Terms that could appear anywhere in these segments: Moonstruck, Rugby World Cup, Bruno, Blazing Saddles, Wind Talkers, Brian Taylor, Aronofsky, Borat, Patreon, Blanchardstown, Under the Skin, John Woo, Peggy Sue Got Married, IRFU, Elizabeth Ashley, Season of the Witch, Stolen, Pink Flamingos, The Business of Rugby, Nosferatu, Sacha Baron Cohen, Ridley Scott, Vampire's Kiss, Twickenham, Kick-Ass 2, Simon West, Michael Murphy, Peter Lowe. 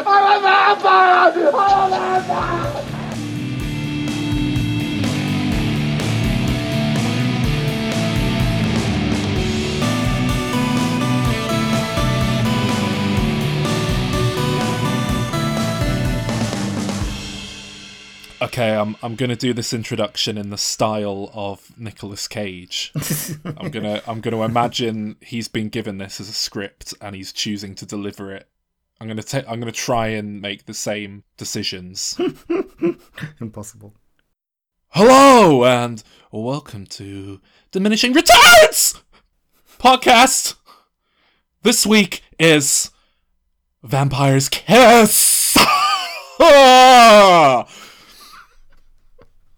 I'm a vampire! I'm a vampire! Okay, I'm gonna do this introduction in the style of Nicolas Cage. I'm gonna imagine he's been given this as a script and he's choosing to deliver it. I'm gonna try and make the same decisions. Impossible. Hello and welcome to Diminishing Returns Podcast. This week is Vampire's Kiss.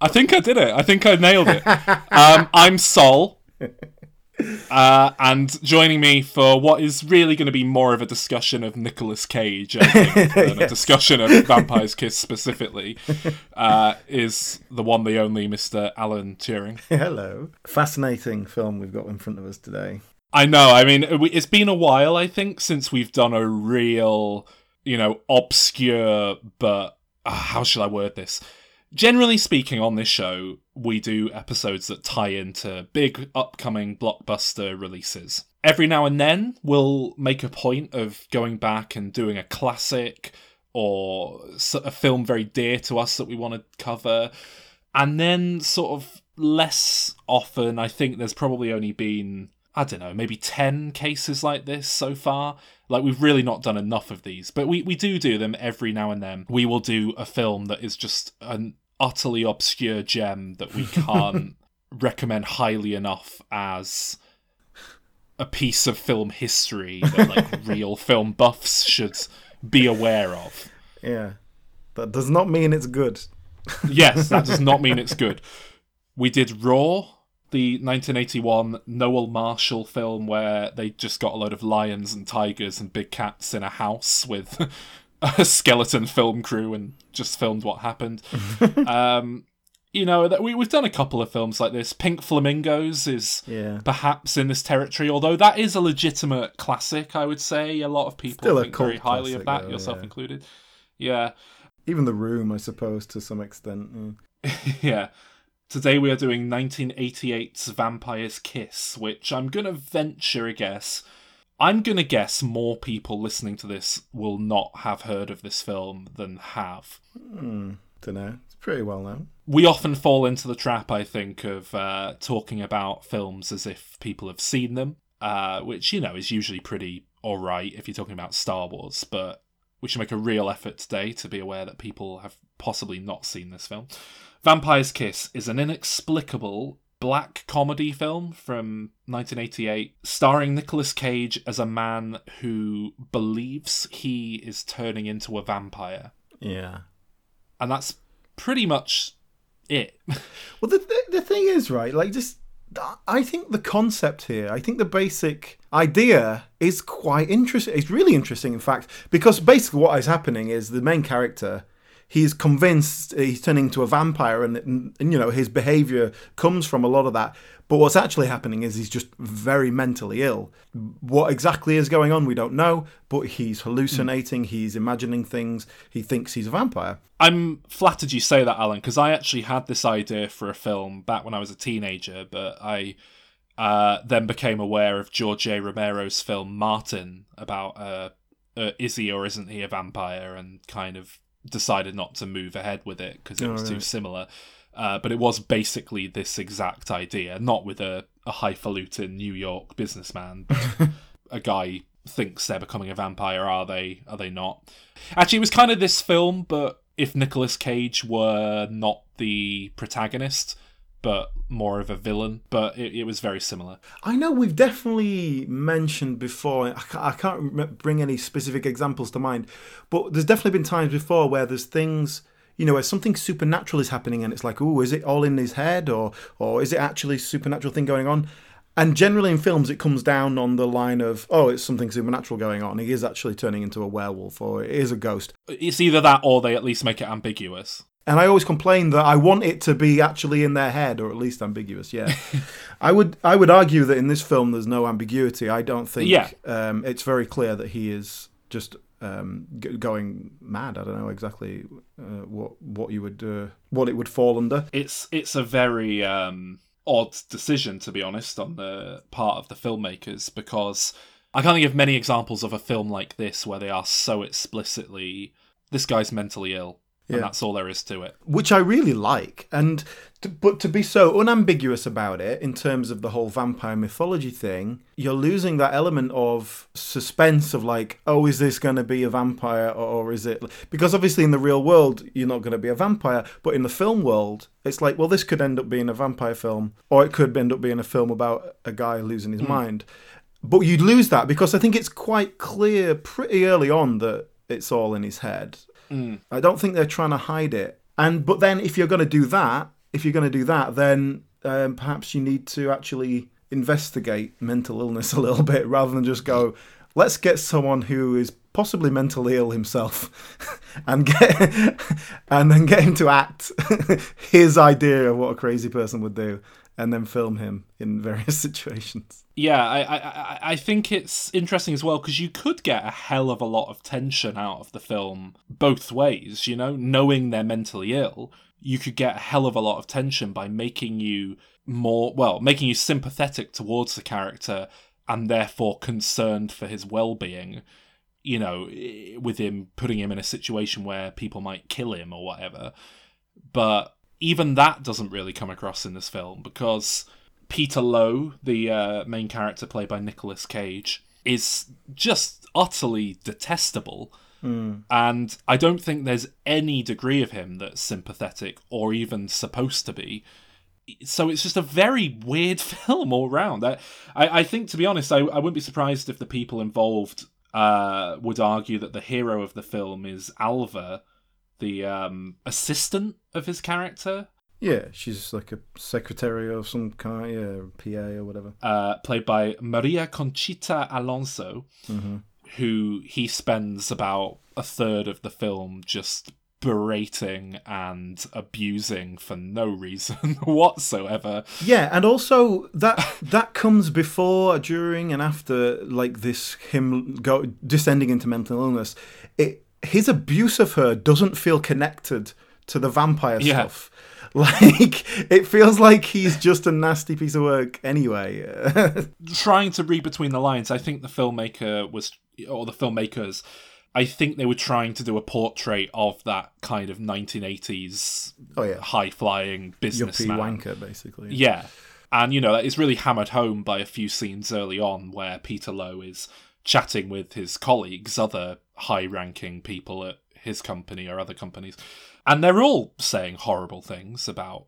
I think I did it. I think I nailed it. I'm Sol. And joining me for what is really going to be more of a discussion of Nicolas Cage, I think, than yes. a discussion of Vampire's Kiss specifically, is the one, the only Mr. Alan Turing. Hello. Fascinating film we've got in front of us today. I know. I mean, it's been a while, I think, since we've done a real, obscure, but how shall I word this? Generally speaking, on this show, we do episodes that tie into big upcoming blockbuster releases. Every now and then, we'll make a point of going back and doing a classic or a film very dear to us that we want to cover. And then sort of less often, I think there's probably only been, I don't know, maybe 10 cases like this so far. Like, we've really not done enough of these. But we do them every now and then. We will do a film that is just an utterly obscure gem that we can't recommend highly enough as a piece of film history that, like, real film buffs should be aware of. Yeah. That does not mean it's good. Yes, that does not mean it's good. We did Raw, the 1981 Noel Marshall film where they just got a load of lions and tigers and big cats in a house with a skeleton film crew and just filmed what happened. We've done a couple of films like this. Pink Flamingos is perhaps in this territory, although that is a legitimate classic, I would say. A lot of people think very highly of that, though, yourself included. Yeah. Even The Room, I suppose, to some extent. Mm. Yeah. Today we are doing 1988's Vampire's Kiss, which I'm going to venture a guess. I'm going to guess more people listening to this will not have heard of this film than have. Dunno. It's pretty well known. We often fall into the trap, I think, of talking about films as if people have seen them, which, is usually pretty alright if you're talking about Star Wars, but we should make a real effort today to be aware that people have possibly not seen this film. Vampire's Kiss is an inexplicable black comedy film from 1988 starring Nicolas Cage as a man who believes he is turning into a vampire. Yeah. And that's pretty much it. Well, the thing is, right, like, just, I think the concept here, I think the basic idea is quite interesting. It's really interesting, in fact, because basically what is happening is the main character, he's convinced he's turning into a vampire and his behaviour comes from a lot of that. But what's actually happening is he's just very mentally ill. What exactly is going on, we don't know, but he's hallucinating, he's imagining things, he thinks he's a vampire. I'm flattered you say that, Alan, because I actually had this idea for a film back when I was a teenager, but I then became aware of George A. Romero's film Martin about is he or isn't he a vampire, and kind of decided not to move ahead with it because it was too similar. But it was basically this exact idea, not with a highfalutin New York businessman, but a guy thinks they're becoming a vampire. Are they not? Actually, it was kind of this film, but if Nicolas Cage were not the protagonist, but more of a villain. But it was very similar. I know we've definitely mentioned before, I can't bring any specific examples to mind, but there's definitely been times before where there's things, where something supernatural is happening and it's like, oh, is it all in his head or is it actually a supernatural thing going on? And generally in films it comes down on the line of, oh, it's something supernatural going on. He is actually turning into a werewolf or it is a ghost. It's either that or they at least make it ambiguous. And I always complain that I want it to be actually in their head, or at least ambiguous, yeah. I would argue that in this film there's no ambiguity. I don't think it's very clear that he is just going mad. I don't know exactly what you would what it would fall under. It's a very odd decision, to be honest, on the part of the filmmakers, because I can't think of many examples of a film like this where they are so explicitly, this guy's mentally ill. Yeah. And that's all there is to it. Which I really like. But to be so unambiguous about it in terms of the whole vampire mythology thing, you're losing that element of suspense of like, oh, is this going to be a vampire or is it... Because obviously in the real world, you're not going to be a vampire. But in the film world, it's like, well, this could end up being a vampire film, or it could end up being a film about a guy losing his mind. But you'd lose that because I think it's quite clear pretty early on that it's all in his head. I don't think they're trying to hide it. But then if you're going to do that, then perhaps you need to actually investigate mental illness a little bit rather than just go, let's get someone who is possibly mentally ill himself and then get him to act his idea of what a crazy person would do and then film him in various situations. Yeah, I think it's interesting as well, because you could get a hell of a lot of tension out of the film both ways, you know? Knowing they're mentally ill, you could get a hell of a lot of tension by making you sympathetic towards the character and therefore concerned for his well-being, you know, with him putting him in a situation where people might kill him or whatever. But even that doesn't really come across in this film, because Peter Lowe, the main character played by Nicolas Cage, is just utterly detestable. And I don't think there's any degree of him that's sympathetic or even supposed to be. So it's just a very weird film all round. I think, to be honest, I wouldn't be surprised if the people involved would argue that the hero of the film is Alva, the assistant of his character. Yeah, she's like a secretary of some kind, yeah, PA or whatever. Played by Maria Conchita Alonso, who he spends about a third of the film just berating and abusing for no reason whatsoever. Yeah, and also that comes before, during, and after, like this descending into mental illness. His abuse of her doesn't feel connected to the vampire stuff. Like, it feels like he's just a nasty piece of work anyway. Trying to read between the lines, I think the filmmakers, I think they were trying to do a portrait of that kind of 1980s high-flying businessman. Yuppie wanker, basically. Yeah. And, you know, it's really hammered home by a few scenes early on where Peter Lowe is chatting with his colleagues, other high-ranking people at his company or other companies, and they're all saying horrible things about,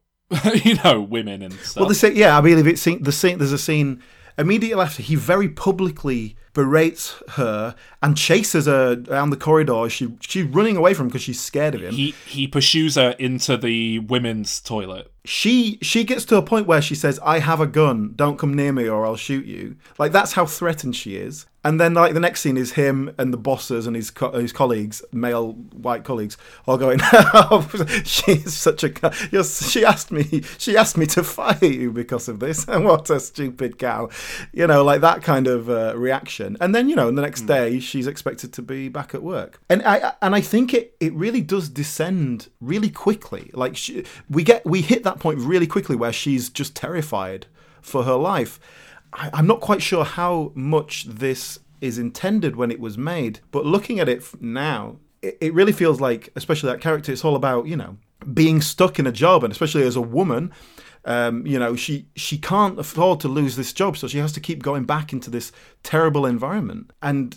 you know, women and stuff. Well, they say, yeah, I believe it's there's a scene immediately after he very publicly berates her and chases her down the corridor. She's running away from him because she's scared of him. He pursues her into the women's toilet. She gets to a point where she says, "I have a gun. Don't come near me or I'll shoot you." Like, that's how threatened she is. And then, like, the next scene is him and the bosses and his colleagues, male white colleagues, all going, "Oh, she's such a... She asked me to fire you because of this. What a stupid cow." You know, like that kind of reaction. And then, you know, the next day, she's expected to be back at work. And I think it really does descend really quickly. Like, we hit that point really quickly where she's just terrified for her life. I'm not quite sure how much this is intended when it was made, but looking at it now, it really feels like, especially that character, it's all about, you know, being stuck in a job, and especially as a woman, you know, she can't afford to lose this job, so she has to keep going back into this terrible environment, and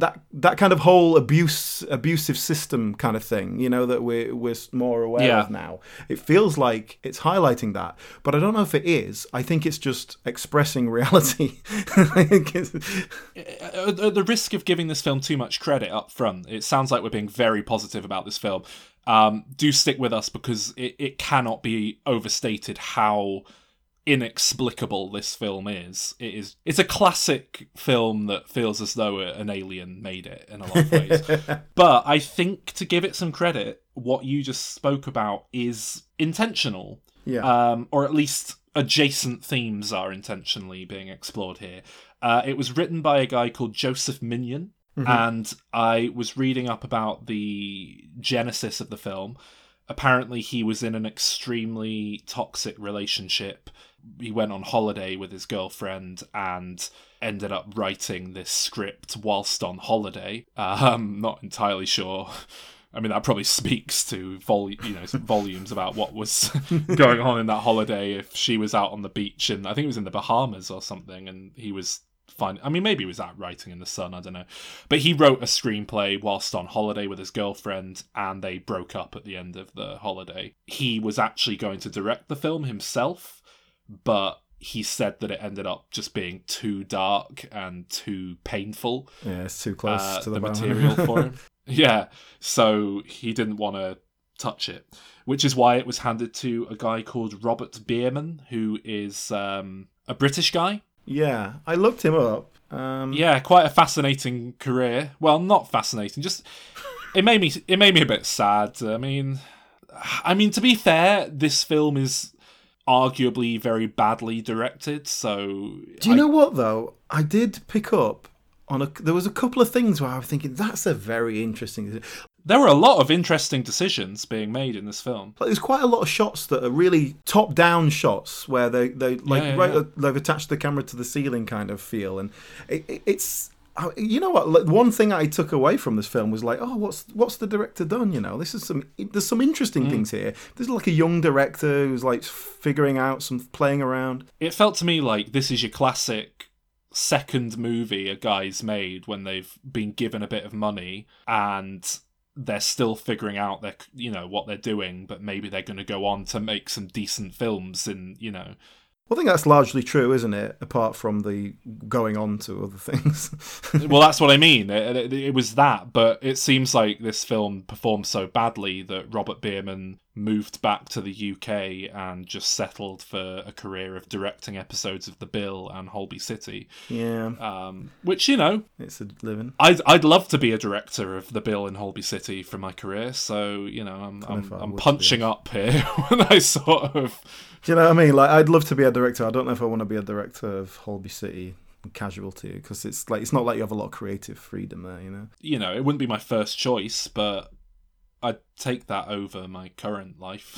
that kind of whole abusive system kind of thing, you know, that we're more aware of now. It feels like it's highlighting that, but I don't know if it is. I think it's just expressing reality. At the risk of giving this film too much credit up front, it sounds like we're being very positive about this film. Do stick with us, because it cannot be overstated how inexplicable this film is. It's a classic film that feels as though an alien made it in a lot of ways. But I think, to give it some credit, what you just spoke about is intentional. Yeah. Or at least adjacent themes are intentionally being explored here. It was written by a guy called Joseph Minion, Mm-hmm. And I was reading up about the genesis of the film. Apparently, he was in an extremely toxic relationship. He went on holiday with his girlfriend and ended up writing this script whilst on holiday. I'm not entirely sure. I mean, that probably speaks to volumes about what was going on in that holiday. If she was out on the beach, and I think it was in the Bahamas or something, and he was fine. I mean, maybe he was out writing in the sun. I don't know. But he wrote a screenplay whilst on holiday with his girlfriend, and they broke up at the end of the holiday. He was actually going to direct the film himself, but he said that it ended up just being too dark and too painful. Yeah, it's too close to the material for him. Yeah, so he didn't want to touch it, which is why it was handed to a guy called Robert Bierman, who is a British guy. Yeah, I looked him up. Yeah, quite a fascinating career. Well, not fascinating. Just it made me a bit sad. I mean, to be fair, this film is arguably very badly directed, so... Do you know what, though? I did pick up on there was a couple of things where I was thinking, that's a very interesting decision. There were a lot of interesting decisions being made in this film. Like, there's quite a lot of shots that are really top-down shots, where they've attached the camera to the ceiling kind of feel, and it's... You know what? One thing I took away from this film was like, oh, what's the director done? You know, there's some interesting things here. There's like a young director who's like figuring out some playing around. It felt to me like this is your classic second movie a guy's made when they've been given a bit of money and they're still figuring out their, you know, what they're doing, but maybe they're going to go on to make some decent films in, you know. Well, I think that's largely true, isn't it? Apart from the going on to other things. Well, that's what I mean. It was that, but it seems like this film performed so badly that Robert Bierman moved back to the UK and just settled for a career of directing episodes of The Bill and Holby City. Yeah. Which, you know... It's a living. I'd love to be a director of The Bill and Holby City for my career, so, you know, I'm punching up here when I sort of... Do you know what I mean? Like, I'd love to be a director. I don't know if I want to be a director of Holby City and Casualty, because it's not like you have a lot of creative freedom there, you know? You know, it wouldn't be my first choice, but I'd take that over my current life.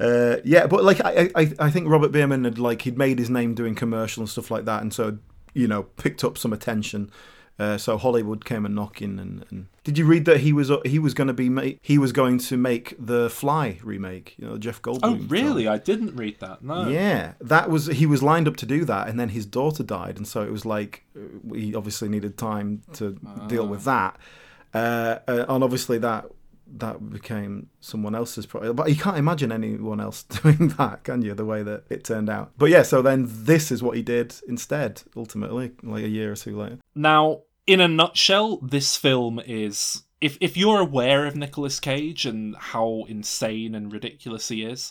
Yeah, but like I think Robert Bierman he'd made his name doing commercials and stuff like that, and so, you know, picked up some attention. So Hollywood came a knocking, and did you read that he was going to make the Fly remake? You know, Jeff Goldblum. Oh, really? Film. I didn't read that. No. Yeah, he was lined up to do that, and then his daughter died, and so it was like he obviously needed time to deal with that, and obviously that became someone else's project. But you can't imagine anyone else doing that, can you, the way that it turned out? But yeah, so then this is what he did instead, ultimately, like a year or two later. Now, in a nutshell, this film is... If you're aware of Nicolas Cage and how insane and ridiculous he is,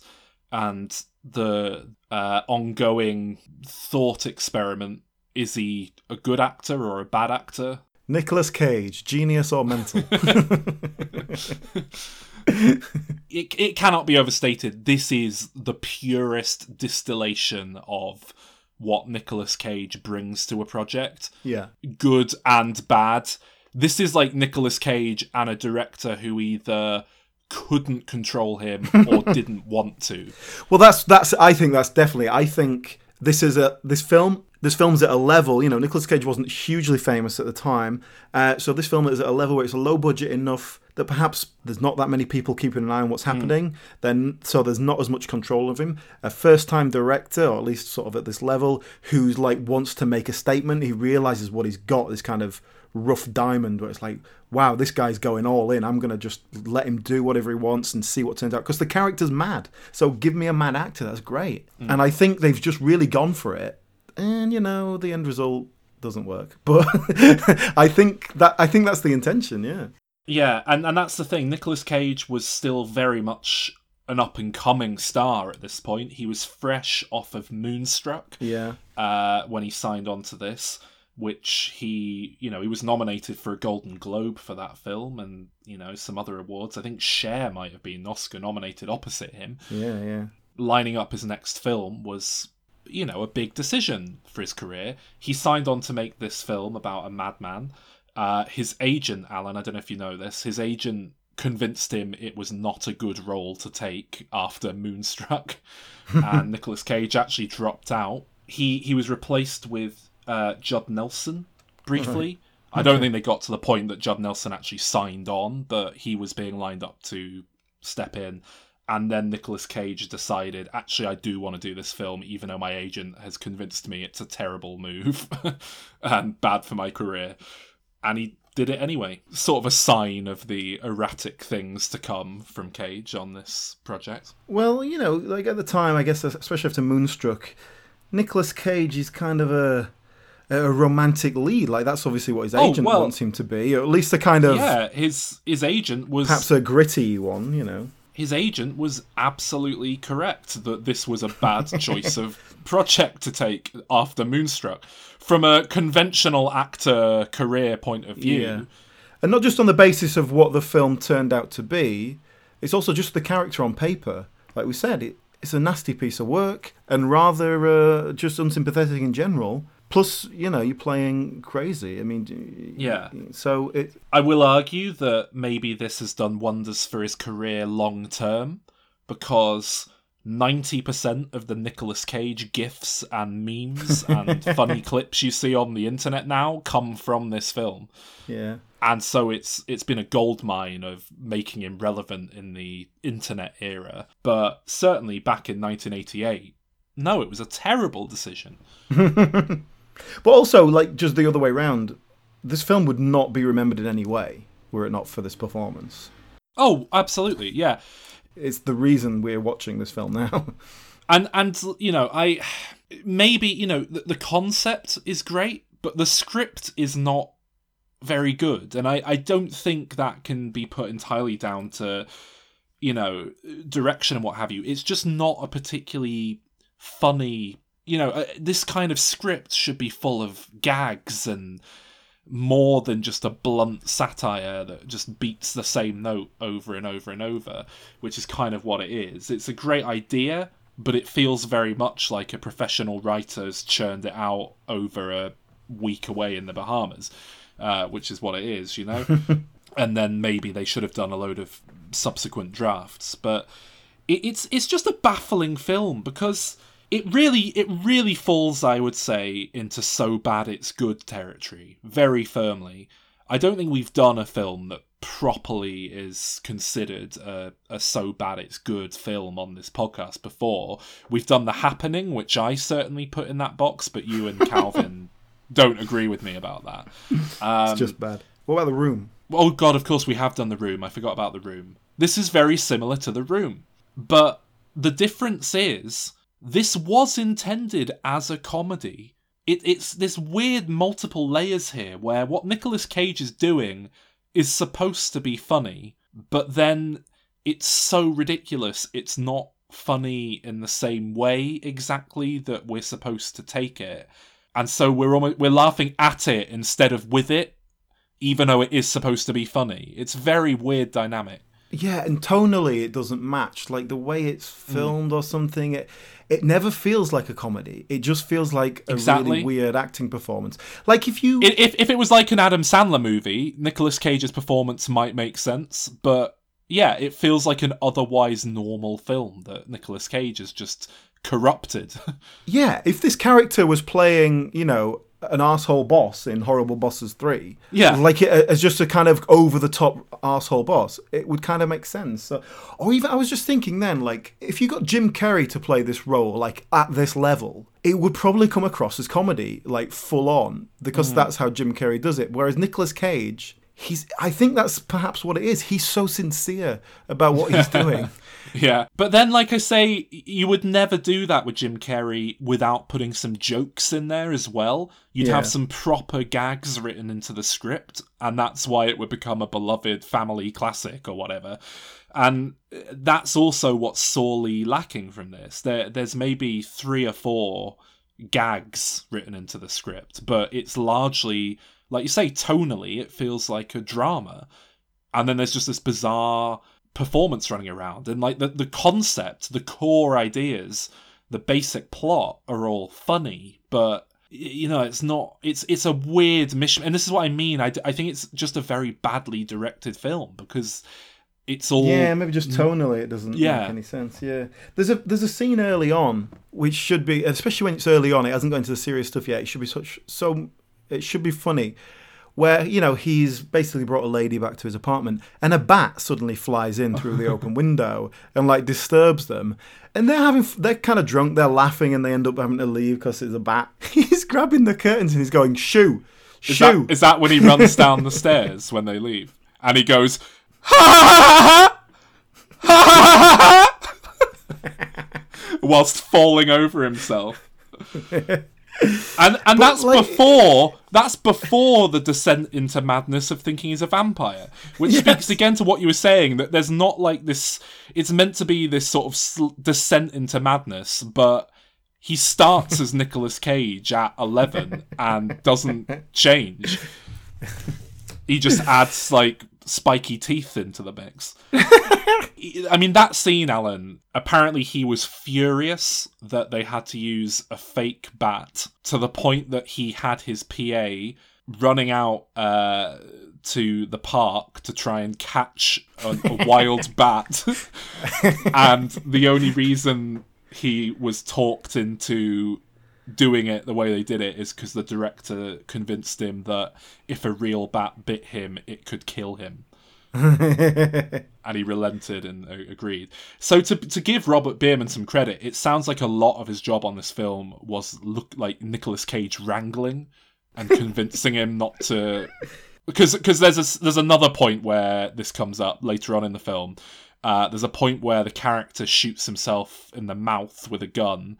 and the ongoing thought experiment, is he a good actor or a bad actor? Nicolas Cage, genius or mental? It cannot be overstated. This is the purest distillation of what Nicolas Cage brings to a project. Yeah. Good and bad. This is like Nicolas Cage and a director who either couldn't control him or didn't want to. Well, I think this is this film. This film's at a level, you know, Nicolas Cage wasn't hugely famous at the time, so this film is at a level where it's a low budget enough that perhaps there's not that many people keeping an eye on what's happening, so there's not as much control of him. A first-time director, or at least sort of at this level, who's like wants to make a statement, he realises what he's got, this kind of rough diamond where it's like, wow, this guy's going all in, I'm going to just let him do whatever he wants and see what turns out, because the character's mad, so give me a mad actor, that's great. Mm. And I think they've just really gone for it. And, you know, the end result doesn't work. But I think that's the intention, yeah. Yeah, and that's the thing. Nicolas Cage was still very much an up-and-coming star at this point. He was fresh off of Moonstruck when he signed on to this, which he was nominated for a Golden Globe for that film and, you know, some other awards. I think Cher might have been Oscar-nominated opposite him. Yeah, yeah. Lining up his next film was... you know, a big decision for his career. He signed on to make this film about a madman. His agent, Alan, I don't know if you know this, his agent convinced him it was not a good role to take after Moonstruck, and Nicolas Cage actually dropped out. He was replaced with Judd Nelson briefly. Okay. I don't think they got to the point that Judd Nelson actually signed on, but he was being lined up to step in. And then Nicolas Cage decided, actually, I do want to do this film, even though my agent has convinced me it's a terrible move and bad for my career. And he did it anyway. Sort of a sign of the erratic things to come from Cage on this project. Well, you know, like at the time, I guess, especially after Moonstruck, Nicolas Cage is kind of a romantic lead. Like, that's obviously what his agent wants him to be. Or at least a kind of... Yeah, his agent was... Perhaps a gritty one, you know. His agent was absolutely correct that this was a bad choice of project to take after Moonstruck. From a conventional actor career point of view. Yeah. And not just on the basis of what the film turned out to be, it's also just the character on paper. Like we said, it's a nasty piece of work and rather just unsympathetic in general. Plus, you know, you're playing crazy. I mean, yeah. So it. I will argue that maybe this has done wonders for his career long term, because 90% of the Nicolas Cage gifs and memes and funny clips you see on the internet now come from this film. Yeah. And so it's been a goldmine of making him relevant in the internet era. But certainly back in 1988, no, it was a terrible decision. But also, like, just the other way round, this film would not be remembered in any way were it not for this performance. Oh, absolutely, yeah. It's the reason we're watching this film now. And you know, the concept is great, but the script is not very good. And I don't think that can be put entirely down to, you know, direction and what have you. It's just not a particularly funny... You know, this kind of script should be full of gags and more than just a blunt satire that just beats the same note over and over and over, which is kind of what it is. It's a great idea, but it feels very much like a professional writer's churned it out over a week away in the Bahamas, which is what it is, you know? And then maybe they should have done a load of subsequent drafts. But it's just a baffling film because... It really falls, I would say, into so bad it's good territory, very firmly. I don't think we've done a film that properly is considered a so bad it's good film on this podcast before. We've done The Happening, which I certainly put in that box, but you and Calvin don't agree with me about that. It's just bad. What about The Room? Oh God, of course we have done The Room. I forgot about The Room. This is very similar to The Room, but the difference is... This was intended as a comedy. It's this weird multiple layers here where what Nicolas Cage is doing is supposed to be funny, but then it's so ridiculous it's not funny in the same way exactly that we're supposed to take it. And so we're laughing at it instead of with it, even though it is supposed to be funny. It's very weird dynamic. Yeah, and tonally it doesn't match. Like, the way it's filmed or something, it never feels like a comedy. It just feels like a really weird acting performance. Like, if it was like an Adam Sandler movie, Nicolas Cage's performance might make sense, but yeah, it feels like an otherwise normal film that Nicolas Cage is just corrupted. Yeah, if this character was playing, you know... an asshole boss in Horrible Bosses 3. Yeah. Like, as just a kind of over-the-top asshole boss, it would kind of make sense. So, or even, I was just thinking then, like, if you got Jim Carrey to play this role, like, at this level, it would probably come across as comedy, like, full-on, because that's how Jim Carrey does it. Whereas Nicolas Cage, I think that's perhaps what it is. He's so sincere about what he's doing. Yeah. But then, like I say, you would never do that with Jim Carrey without putting some jokes in there as well. You'd have some proper gags written into the script, and that's why it would become a beloved family classic or whatever. And that's also what's sorely lacking from this. There's maybe 3 or 4 gags written into the script, but it's largely, like you say, tonally, it feels like a drama. And then there's just this bizarre... performance running around, and like the concept, the core ideas the basic plot are all funny, but you know, it's not, it's a weird mission. And this is what I mean. I think it's just a very badly directed film because it's all... Yeah, maybe just tonally it doesn't make any sense. Yeah. There's a scene early on, which should be, especially when it's early on, it hasn't gone into the serious stuff yet. It should be it should be funny, where, you know, he's basically brought a lady back to his apartment and a bat suddenly flies in through the open window and, like, disturbs them. And they're kind of drunk, they're laughing, and they end up having to leave because it's a bat. He's grabbing the curtains and he's going, shoo, shoo. Is that when he runs down the stairs when they leave? And he goes, ha, ha, ha, ha, ha, ha, ha, whilst falling over himself. And that's before the descent into madness of thinking he's a vampire, which speaks again to what you were saying, that there's not like this, it's meant to be this sort of descent into madness, but he starts as Nicolas Cage at 11 and doesn't change. He just adds like spiky teeth into the mix. I mean, that scene, Alan, apparently he was furious that they had to use a fake bat, to the point that he had his PA running out to the park to try and catch a wild bat. And the only reason he was talked into doing it the way they did it is because the director convinced him that if a real bat bit him, it could kill him. And he relented and agreed. So to give Robert Bierman some credit, it sounds like a lot of his job on this film was like Nicolas Cage wrangling and convincing him not to, because there's another point where this comes up later on in the film. There's a point where the character shoots himself in the mouth with a gun.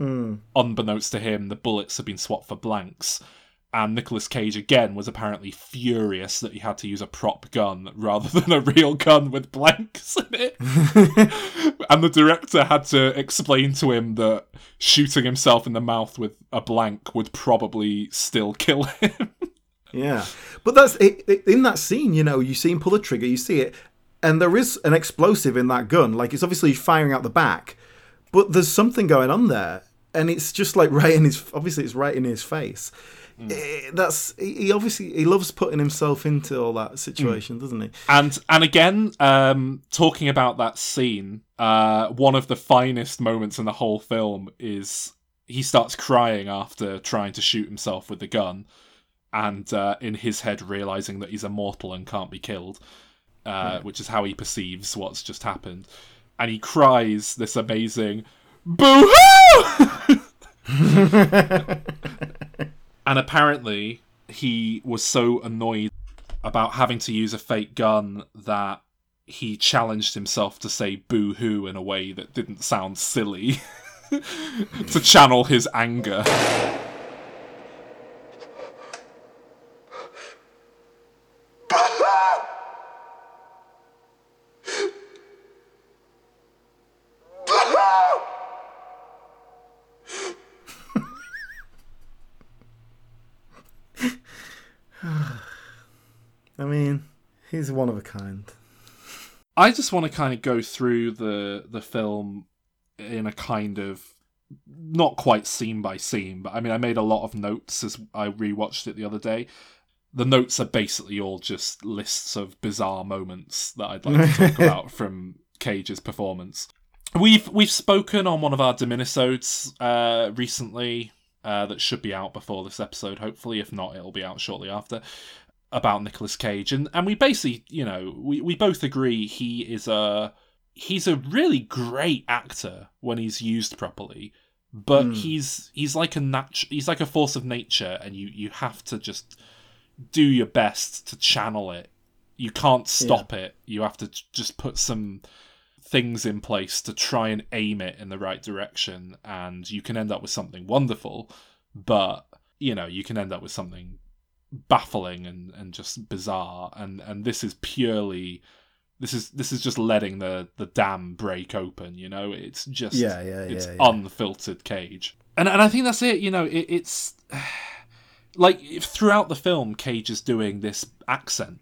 Unbeknownst to him, the bullets have been swapped for blanks. And Nicolas Cage, again, was apparently furious that he had to use a prop gun rather than a real gun with blanks in it. And the director had to explain to him that shooting himself in the mouth with a blank would probably still kill him. Yeah. But that's it, in that scene, you know, you see him pull the trigger, you see it, and there is an explosive in that gun. Like, it's obviously firing out the back, but there's something going on there. And it's just like it's right in his face. He loves putting himself into all that situation, doesn't he? And again, talking about that scene, one of the finest moments in the whole film is he starts crying after trying to shoot himself with the gun, and in his head realizing that he's immortal and can't be killed, which is how he perceives what's just happened, and he cries this amazing boo-hoo. And apparently, he was so annoyed about having to use a fake gun that he challenged himself to say boo-hoo in a way that didn't sound silly, to channel his anger. I mean, he's one of a kind. I just want to kind of go through the film in a kind of, not quite scene by scene, but I mean, I made a lot of notes as I rewatched it the other day. The notes are basically all just lists of bizarre moments that I'd like to talk about from Cage's performance. We've spoken on one of our Diminisodes recently, that should be out before this episode, hopefully. If not, it'll be out shortly after, about Nicolas Cage. And we basically, you know, we both agree he's a really great actor when he's used properly, but he's like he's like a force of nature, and you have to just do your best to channel it. You can't stop it. You have to just put some things in place to try and aim it in the right direction, and you can end up with something wonderful, but, you know, you can end up with something baffling and just bizarre, and this is just letting the dam break open, you know. It's just unfiltered Cage, and I think that's it, you know. It's like throughout the film Cage is doing this accent.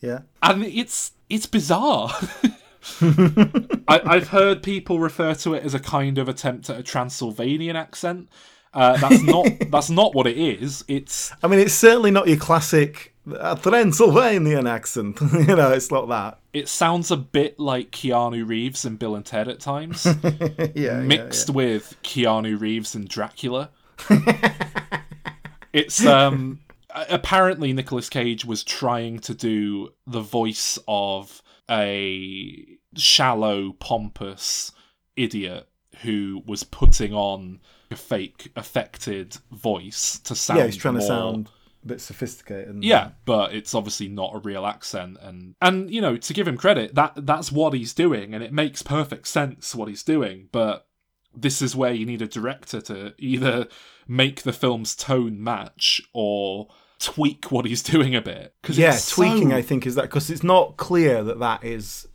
Yeah, and it's bizarre. I've heard people refer to it as a kind of attempt at a Transylvanian accent. That's not what it is. It's certainly not your classic Transylvanian accent. It's not that. It sounds a bit like Keanu Reeves and Bill and Ted at times, mixed with Keanu Reeves and Dracula. It's apparently Nicolas Cage was trying to do the voice of a shallow, pompous idiot who was putting on a fake, affected voice to sound he's trying to sound a bit sophisticated. But it's obviously not a real accent. And to give him credit, that's what he's doing, and it makes perfect sense what he's doing. But this is where you need a director to either make the film's tone match or tweak what he's doing a bit. I think, is that because it's not clear that is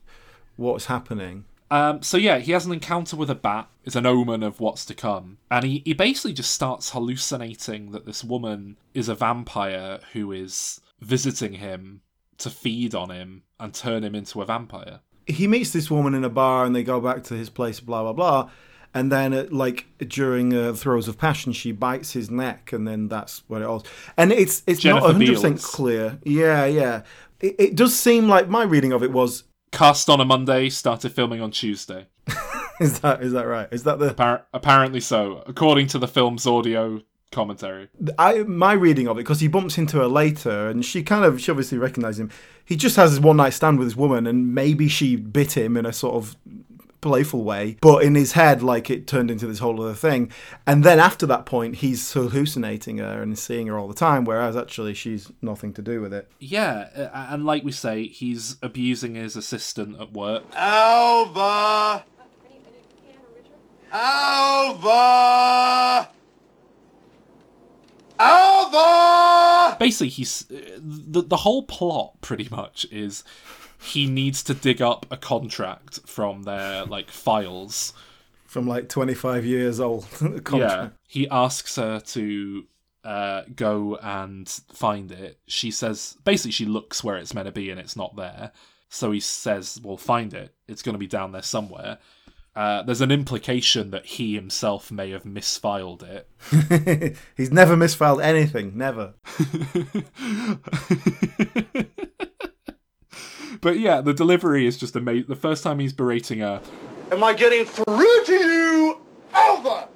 what's happening. He has an encounter with a bat. It's an omen of what's to come. And he basically just starts hallucinating that this woman is a vampire who is visiting him to feed on him and turn him into a vampire. He meets this woman in a bar and they go back to his place, blah, blah, blah. And then, during Throes of Passion, she bites his neck, and then that's what it all... And it's Jennifer not 100% Beals. Clear. Yeah, yeah. It does seem like my reading of it was... Cast on a Monday, started filming on Tuesday. Is that right? Is that the... Apparently so, according to the film's audio commentary. My reading of it, because he bumps into her later, and she obviously recognises him. He just has his one-night stand with this woman, and maybe she bit him in a sort of... playful way, but in his head it turned into this whole other thing. And then after that point he's hallucinating her and seeing her all the time, whereas actually she's nothing to do with it. And like we say, he's abusing his assistant at work. Alva! Basically he's the whole plot pretty much is he needs to dig up a contract from their, files. From, 25 years old contract. Yeah. He asks her to go and find it. She says... Basically, she looks where it's meant to be and it's not there. So he says, well, find it. It's going to be down there somewhere. There's an implication that he himself may have misfiled it. He's never misfiled anything. Never. But yeah, the delivery is just amazing. The first time he's berating her. Am I getting through to you, Alva?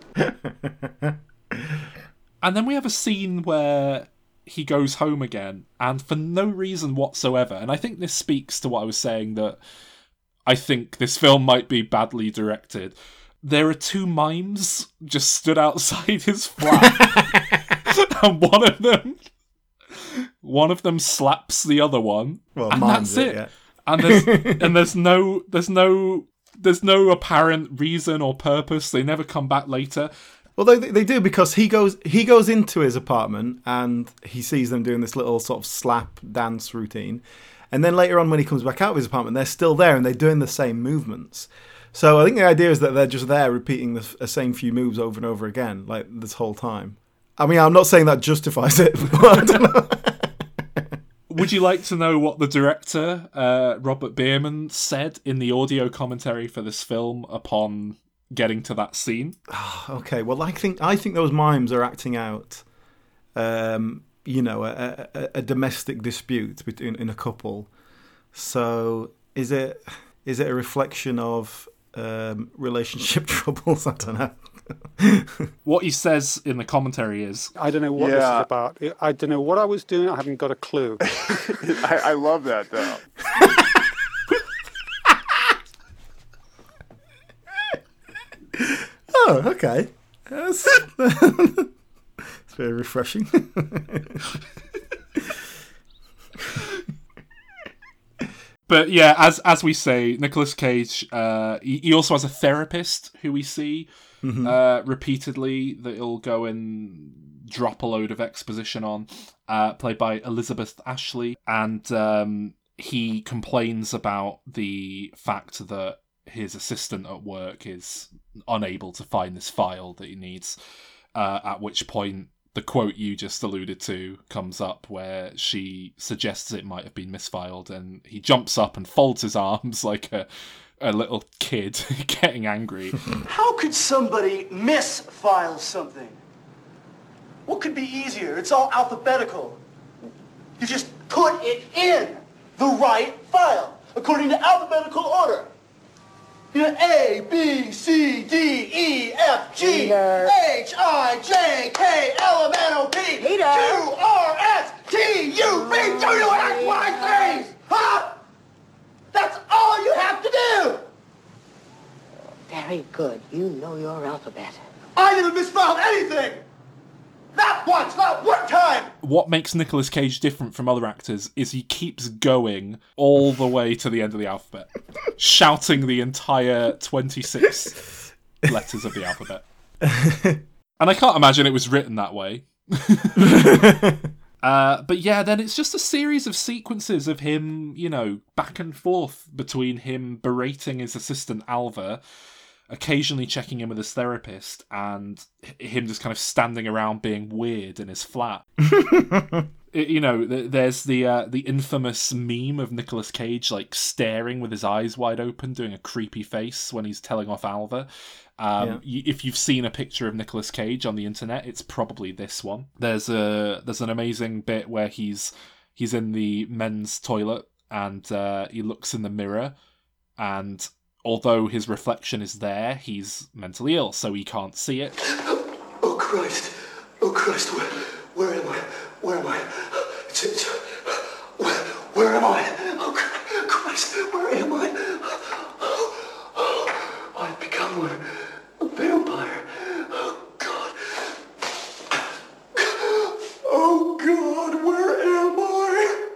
And then we have a scene where he goes home again, and for no reason whatsoever. And I think this speaks to what I was saying, that I think this film might be badly directed. There are two mimes just stood outside his flat. And one of them slaps the other one, and that's it. Yeah. And there's no apparent reason or purpose. They never come back later. Although they do, because he goes into his apartment and he sees them doing this little sort of slap dance routine, and then later on when he comes back out of his apartment, they're still there and they're doing the same movements. So I think the idea is that they're just there repeating the same few moves over and over again, this whole time. I mean, I'm not saying that justifies it, but I don't know. Would you like to know what the director, Robert Bierman, said in the audio commentary for this film upon getting to that scene? Oh, okay, well, I think those mimes are acting out, a domestic dispute in a couple. So is it a reflection of relationship troubles? I don't know. What he says in the commentary is, I don't know what this is about. I don't know what I was doing. I haven't got a clue. I love that, though. Oh, okay. It's very refreshing. But yeah, as we say, Nicolas Cage, he also has a therapist who we see repeatedly, that he'll go and drop a load of exposition on, played by Elizabeth Ashley. And he complains about the fact that his assistant at work is unable to find this file that he needs, at which point the quote you just alluded to comes up, where she suggests it might have been misfiled, and he jumps up and folds his arms like a a little kid getting angry. How could somebody misfile something? What could be easier? It's all alphabetical. You just put it in the right file according to alphabetical order. You know, A, B, C, D, E, F, G, H, I, J, K, L, M, N, O, P, Q, R, S, T, U, V, W, X, Y, Z. Huh? That's all you have to do. Very good. You know your alphabet. I never misspelled anything. Not once, not one time! What makes Nicolas Cage different from other actors is he keeps going all the way to the end of the alphabet, shouting the entire 26 letters of the alphabet. And I can't imagine it was written that way. But yeah, then it's just a series of sequences of him, you know, back and forth between him berating his assistant Alva, occasionally checking in with his therapist, and him just kind of standing around being weird in his flat. You know, there's the infamous meme of Nicolas Cage, like, staring with his eyes wide open, doing a creepy face when he's telling off Alva. If you've seen a picture of Nicolas Cage on the internet, it's probably this one. There's an amazing bit where he's in the men's toilet, and he looks in the mirror, and although his reflection is there, he's mentally ill, so he can't see it. Oh, Christ. Oh, Christ. Where am I? Where am I? Where am I? Oh, Christ. Where am I? Oh, I've become a vampire. Oh, God. Oh, God. Where am I?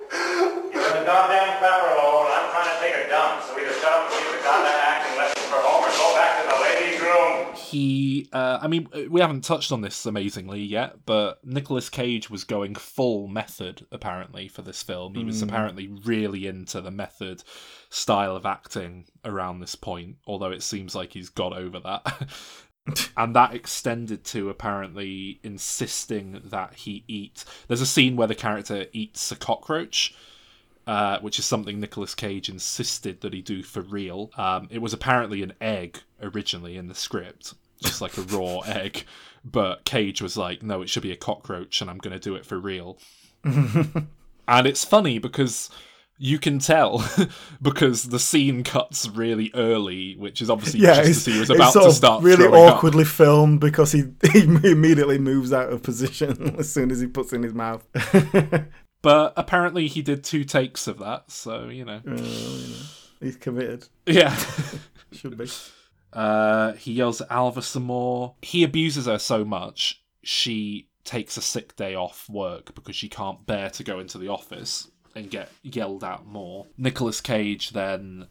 It's a goddamn pepper load. I'm trying to take a dump, so we just shut up and leave the goddamn acting lesson for home and go back to the ladies' room. We haven't touched on this amazingly yet, but Nicolas Cage was going full method, apparently, for this film. He was apparently really into the method style of acting around this point, although it seems like he's got over that. And that extended to apparently insisting that he eat... There's a scene where the character eats a cockroach, which is something Nicolas Cage insisted that he do for real. It was apparently an egg originally in the script, just like a raw egg, but Cage was like, no, it should be a cockroach and I'm going to do it for real. And it's funny because you can tell, because the scene cuts really early, which is obviously just to see he was about to start throwing up. It's really awkwardly filmed because he immediately moves out of position as soon as he puts in his mouth. But apparently he did 2 takes of that, so, you know. He's committed. Yeah. Should be. He yells at Alva some more. He abuses her so much, she takes a sick day off work because she can't bear to go into the office and get yelled at more. Nicolas Cage then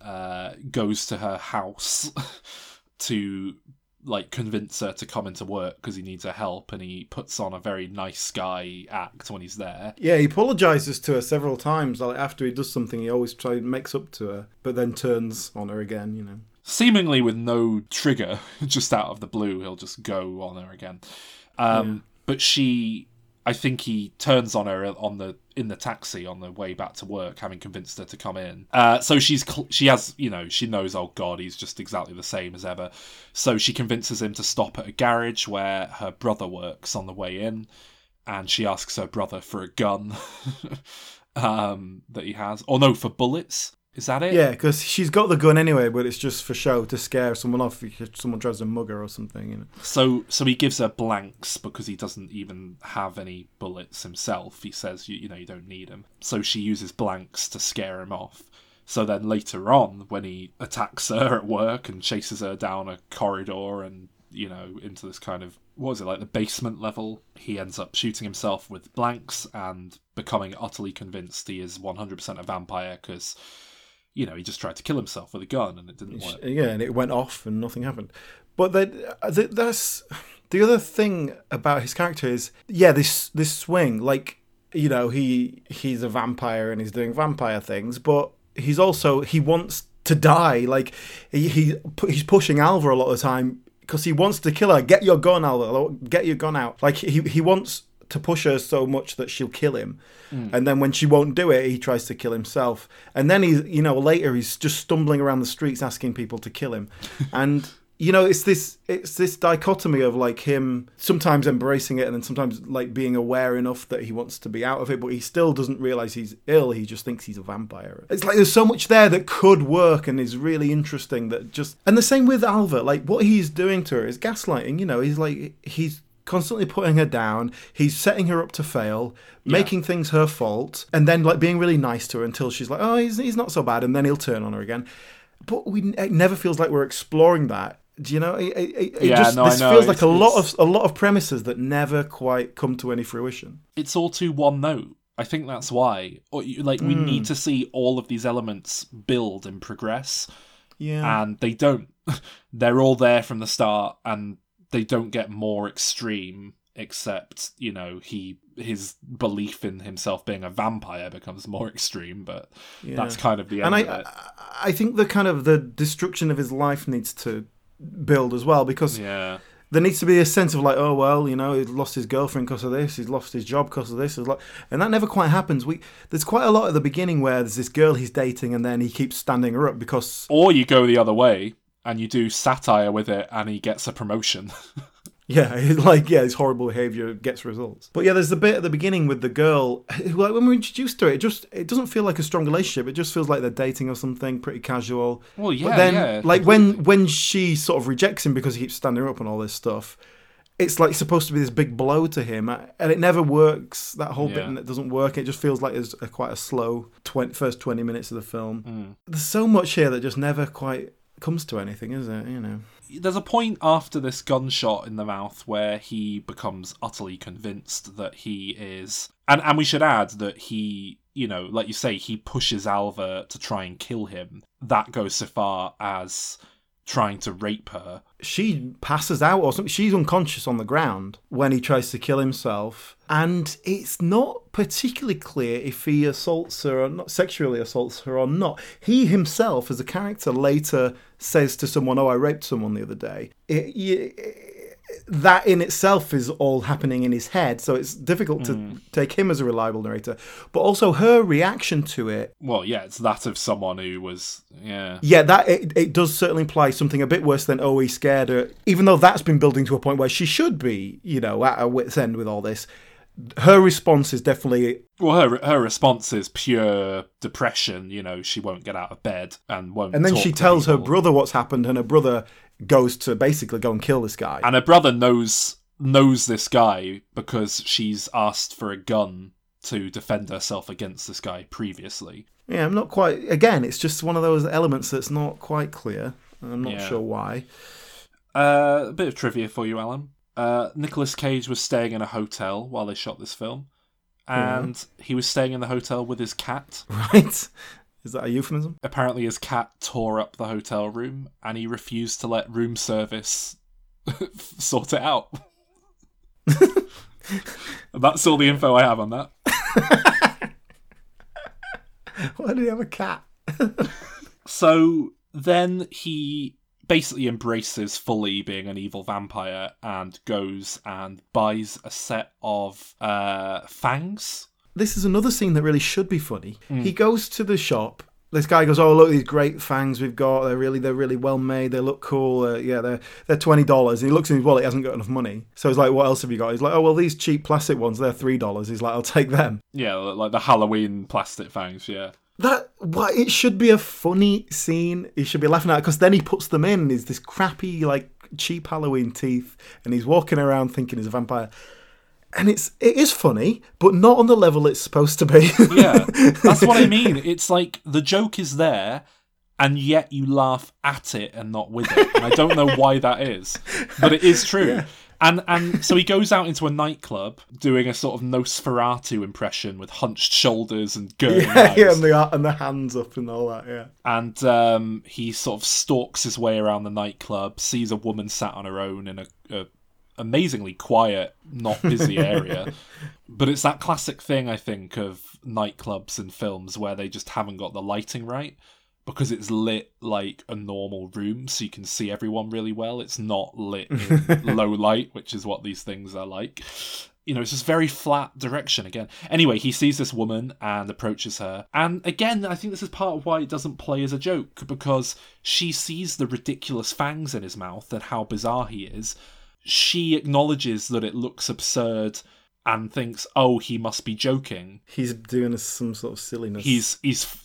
goes to her house to... like convince her to come into work because he needs her help, and he puts on a very nice guy act when he's there. Yeah, he apologizes to her several times. Like after he does something, he always tries and makes up to her, but then turns on her again. You know, seemingly with no trigger, just out of the blue, he'll just go on her again. But she, I think, he turns on her in the taxi on the way back to work, having convinced her to come in. So she has, you know, she knows, oh God, he's just exactly the same as ever. So she convinces him to stop at a garage where her brother works on the way in, and she asks her brother for a gun that he has. Oh no, for bullets. Is that it? Yeah, because she's got the gun anyway, but it's just for show to scare someone off if someone tries to mug her or something. You know. So he gives her blanks because he doesn't even have any bullets himself. He says, you know, you don't need them. So she uses blanks to scare him off. So then later on, when he attacks her at work and chases her down a corridor and, you know, into this kind of, what was it, like the basement level, he ends up shooting himself with blanks and becoming utterly convinced he is 100% a vampire because... You know, he just tried to kill himself with a gun and it didn't work. Yeah, and it went off and nothing happened. But that's the other thing about his character is, yeah, this swing. Like, you know, he's a vampire and he's doing vampire things, but he's also, he wants to die. Like, he's pushing Alva a lot of the time because he wants to kill her. Get your gun, Alva. Get your gun out. Like, he wants to push her so much that she'll kill him. And then when she won't do it, he tries to kill himself. And then he's, you know, later he's just stumbling around the streets asking people to kill him. And you know, it's this dichotomy of like him sometimes embracing it and then sometimes like being aware enough that he wants to be out of it, but he still doesn't realize he's ill. He just thinks he's a vampire. It's like there's so much there that could work and is really interesting that just... And the same with Alva. Like what he's doing to her is gaslighting, you know. He's constantly putting her down. He's setting her up to fail, making things her fault, and then like being really nice to her until she's like, oh, he's not so bad, and then he'll turn on her again. But it never feels like we're exploring that. Do you know? It feels like a lot of premises that never quite come to any fruition. It's all too one note. I think that's why. We need to see all of these elements build and progress. Yeah, and they don't. They're all there from the start, and they don't get more extreme. Except, you know, his belief in himself being a vampire becomes more extreme, but that's kind of the end of it. I think the kind of the destruction of his life needs to build as well, because there needs to be a sense of like, oh well, you know, he's lost his girlfriend because of this, he's lost his job because of this, and that never quite happens. There's quite a lot at the beginning where there's this girl he's dating and then he keeps standing her up because... Or you go the other way and you do satire with it and he gets a promotion. His horrible behaviour gets results. But yeah, there's the bit at the beginning with the girl, like when we're introduced to it, it doesn't feel like a strong relationship. It just feels like they're dating or something, pretty casual. Well, yeah, but then, like when she sort of rejects him because he keeps standing up and all this stuff, it's like supposed to be this big blow to him, and it never works. That whole bit, and it doesn't work. It just feels like there's quite a slow first 20 minutes of the film. There's so much here that just never quite comes to anything, is it? You know. There's a point after this gunshot in the mouth where he becomes utterly convinced that he is... And we should add that he, you know, like you say, he pushes Alva to try and kill him. That goes so far as trying to rape her. She passes out or something. She's unconscious on the ground when he tries to kill himself. And it's not particularly clear if he assaults her or not, sexually assaults her or not. He himself, as a character, later says to someone, oh, I raped someone the other day. That in itself is all happening in his head, so it's difficult to take him as a reliable narrator. But also her reaction to it... Well, yeah, it's that of someone who was... Yeah, that it does certainly imply something a bit worse than, oh, he scared her. Even though that's been building to a point where she should be, you know, at her wit's end with all this, her response is definitely... Well, her response is pure depression, you know, she won't get out of bed and won't talk. And then she tells her brother what's happened, and her brother... goes to basically go and kill this guy. And her brother knows this guy because she's asked for a gun to defend herself against this guy previously. Yeah, I'm not quite... Again, it's just one of those elements that's not quite clear. I'm not sure why. A bit of trivia for you, Alan. Nicolas Cage was staying in a hotel while they shot this film. And he was staying in the hotel with his cat. Right. Is that a euphemism? Apparently his cat tore up the hotel room and he refused to let room service sort it out. That's all the info I have on that. Why did he have a cat? So then he basically embraces fully being an evil vampire and goes and buys a set of fangs. This is another scene that really should be funny. He goes to the shop. This guy goes, oh, look, these great fangs we've got. They're really well made. They look cool. They're $20. And he looks in his wallet. He hasn't got enough money. So he's like, what else have you got? He's like, oh, well, these cheap plastic ones, they're $3. He's like, I'll take them. Yeah, like the Halloween plastic fangs, yeah. It should be a funny scene. He should be laughing at it because then he puts them in. He's this crappy, like, cheap Halloween teeth. And he's walking around thinking he's a vampire. And it is funny, but not on the level it's supposed to be. Yeah, that's what I mean. It's like the joke is there, and yet you laugh at it and not with it. And I don't know why that is, but it is true. Yeah. And so he goes out into a nightclub doing a sort of Nosferatu impression with hunched shoulders and gurning eyes. Yeah, and the hands up and all that, yeah. And he sort of stalks his way around the nightclub, sees a woman sat on her own in a amazingly quiet, not busy area. But it's that classic thing, I think, of nightclubs and films where they just haven't got the lighting right because it's lit like a normal room so you can see everyone really well. It's not lit in low light, which is what these things are like. you know, it's just very flat direction again. Anyway, he sees this woman and approaches her. And again, I think this is part of why it doesn't play as a joke, because she sees the ridiculous fangs in his mouth and how bizarre he is. She acknowledges that it looks absurd and thinks, oh, he must be joking. He's doing some sort of silliness. He's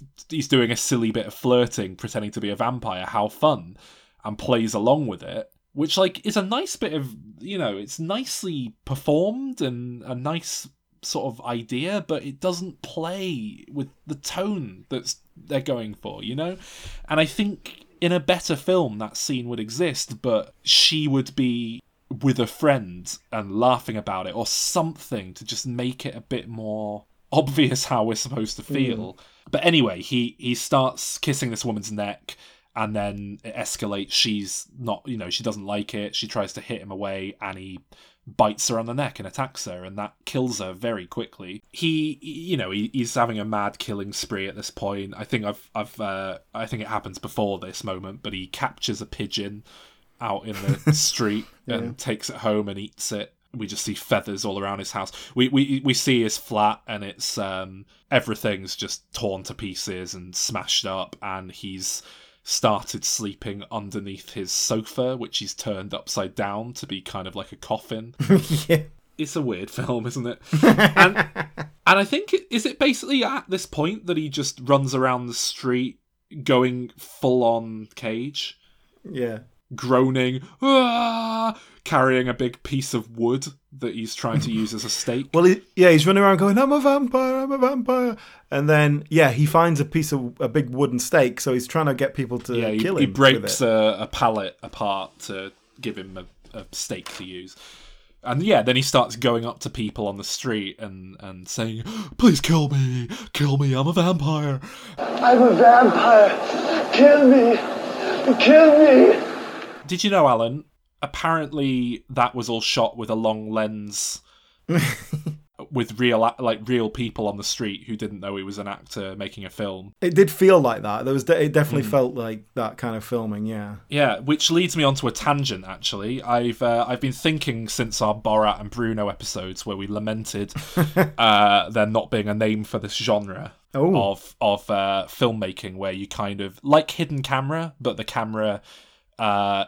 doing a silly bit of flirting, pretending to be a vampire. How fun. And plays along with it. Which, like, is a nice bit of, you know, it's nicely performed and a nice sort of idea, but it doesn't play with the tone that they're going for, you know? And I think in a better film, that scene would exist, but she would be with a friend and laughing about it or something to just make it a bit more obvious how we're supposed to feel. Mm. But anyway, he starts kissing this woman's neck. And then it escalates. She's not, you know, she doesn't like it. She tries to hit him away and he bites her on the neck and attacks her. And that kills her very quickly. He, you know, he's having a mad killing spree at this point. I think I think it happens before this moment, but he captures a pigeon out in the street and takes it home and eats it. We just see feathers all around his house. We see his flat and it's, everything's just torn to pieces and smashed up, and he's started sleeping underneath his sofa, which he's turned upside down to be kind of like a coffin. Yeah. It's a weird film, isn't it? And I think, is it basically at this point that he just runs around the street going full-on Cage? Yeah. Groaning, carrying a big piece of wood that he's trying to use as a stake. Well, he's running around going, I'm a vampire. And then, he finds a big wooden stake, so he's trying to get people to kill him. He breaks a pallet apart to give him a stake to use. And then he starts going up to people on the street and saying, please kill me, I'm a vampire. I'm a vampire, kill me. Did you know, Alan, apparently that was all shot with a long lens with real people on the street who didn't know he was an actor making a film. It did feel like that. It definitely felt like that kind of filming, yeah. Yeah, which leads me onto a tangent, actually. I've been thinking since our Borat and Bruno episodes where we lamented there not being a name for this genre of filmmaking where you kind of, like hidden camera, but the camera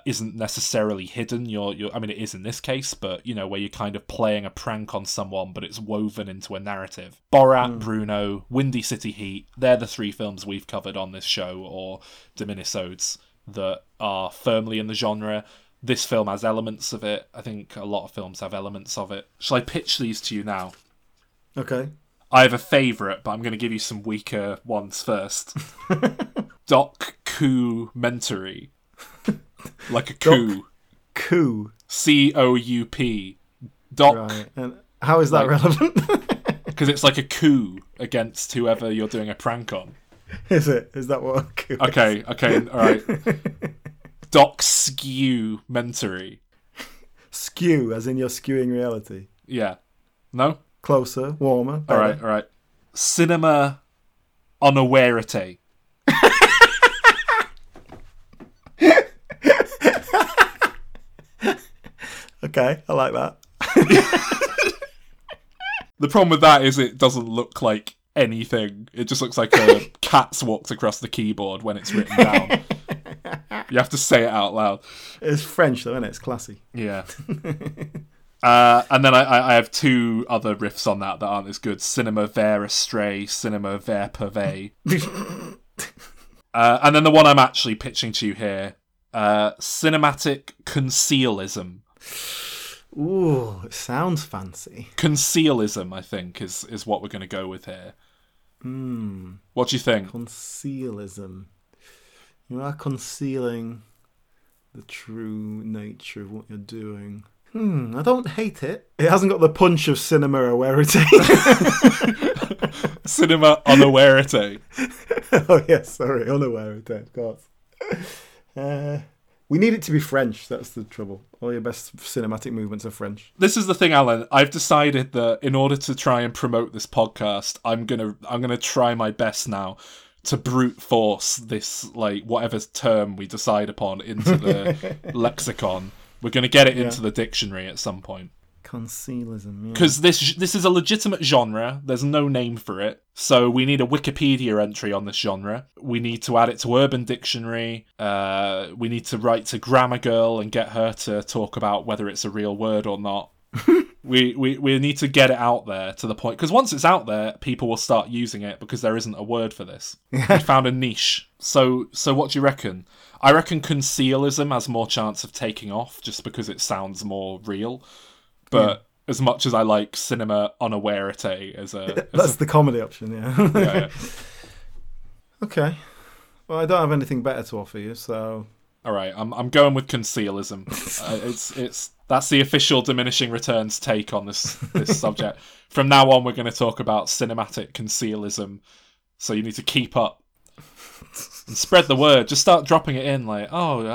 isn't necessarily hidden. I mean, it is in this case, but, you know, where you're kind of playing a prank on someone, but it's woven into a narrative. Borat, Bruno, Windy City Heat, they're the three films we've covered on this show or Diminisodes that are firmly in the genre. This film has elements of it. I think a lot of films have elements of it. Shall I pitch these to you now? Okay. I have a favourite, but I'm going to give you some weaker ones first. Documentary. Like a coup. Coup. C-O-U-P. Doc. Right. And how is that relevant? Because it's like a coup against whoever you're doing a prank on. Is it? Is that what a coup is? Okay, all right. Doc-skew-mentary. Skew, as in you're skewing reality. Yeah. No? Closer, warmer. Better. All right. Cinema onawerite. Okay, I like that. The problem with that is it doesn't look like anything. It just looks like a cat's walked across the keyboard when it's written down. You have to say it out loud. It's French, though, isn't it? It's classy. Yeah. And then I have two other riffs on that aren't as good. Cinema ver astray, cinema ver purvey. And then the one I'm actually pitching to you here, cinematic concealism. Ooh, it sounds fancy. Concealism, I think, is what we're going to go with here. What do you think? Concealism. You are concealing the true nature of what you're doing. I don't hate it. It hasn't got the punch of cinema awarity. Cinema unawarity. Oh, yes, sorry, unawarity, of course. We need it to be French, that's the trouble. All your best cinematic movements are French. This is the thing, Alan. I've decided that in order to try and promote this podcast, I'm gonna try my best now to brute force this, like, whatever term we decide upon into the lexicon. We're gonna get it into the dictionary at some point. Concealism, yeah. Because this is a legitimate genre. There's no name for it. So we need a Wikipedia entry on this genre. We need to add it to Urban Dictionary. We need to write to Grammar Girl and get her to talk about whether it's a real word or not. We need to get it out there to the point, because once it's out there, people will start using it because there isn't a word for this. We found a niche. So what do you reckon? I reckon concealism has more chance of taking off just because it sounds more real. But yeah, as much as I like cinema unawareite as a... That's the comedy option, yeah. Yeah. Okay. Well, I don't have anything better to offer you, so... All right, I'm going with concealism. That's the official Diminishing Returns take on this subject. From now on, we're going to talk about cinematic concealism. So you need to keep up and spread the word. Just start dropping it in, like, oh,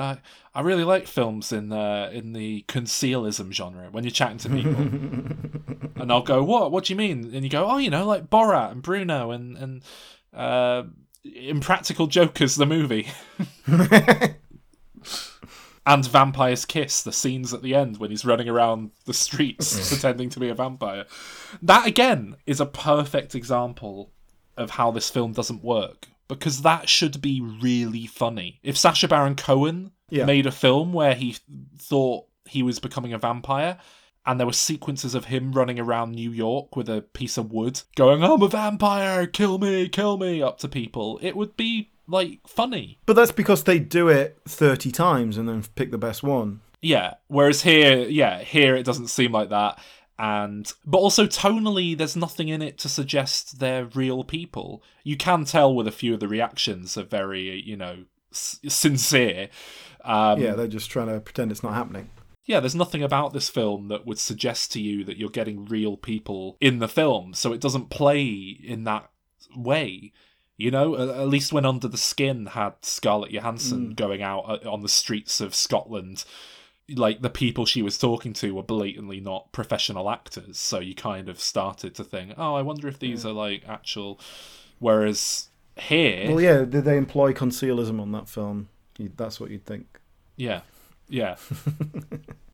I really like films in the concealism genre when you're chatting to people. And I'll go, what do you mean? And you go, oh, like Borat and Bruno and Impractical Jokers, the movie. And Vampire's Kiss, the scenes at the end when he's running around the streets pretending to be a vampire. That, again, is a perfect example of how this film doesn't work. Because that should be really funny. If Sacha Baron Cohen made a film where he thought he was becoming a vampire, and there were sequences of him running around New York with a piece of wood, going, I'm a vampire, kill me, up to people, it would be... funny. But that's because they do it 30 times and then pick the best one. Yeah, whereas here it doesn't seem like that. But also tonally, there's nothing in it to suggest they're real people. You can tell with a few of the reactions are very, sincere. Yeah, they're just trying to pretend it's not happening. Yeah, there's nothing about this film that would suggest to you that you're getting real people in the film, so it doesn't play in that way. At least when Under the Skin had Scarlett Johansson going out on the streets of Scotland, the people she was talking to were blatantly not professional actors. So you kind of started to think, oh, I wonder if these are actual... Whereas here... Well, yeah, did they employ concealism on that film? That's what you'd think. Yeah, yeah.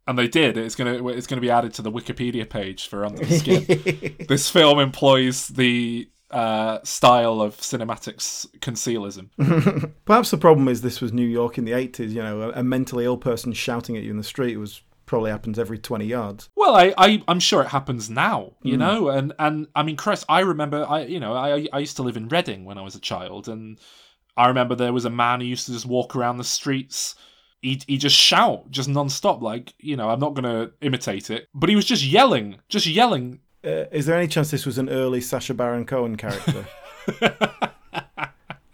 And they did. It's gonna be added to the Wikipedia page for Under the Skin. This film employs the... style of cinematics concealism. Perhaps the problem is this was New York in the 80s. A mentally ill person shouting at you in the street was probably happens every 20 yards. Well, I'm sure it happens now, you know. And I mean, Chris, I remember, I used to live in Reading when I was a child, and I remember there was a man who used to just walk around the streets. He just shout, just non-stop, I'm not going to imitate it, but he was just yelling. Is there any chance this was an early Sacha Baron Cohen character?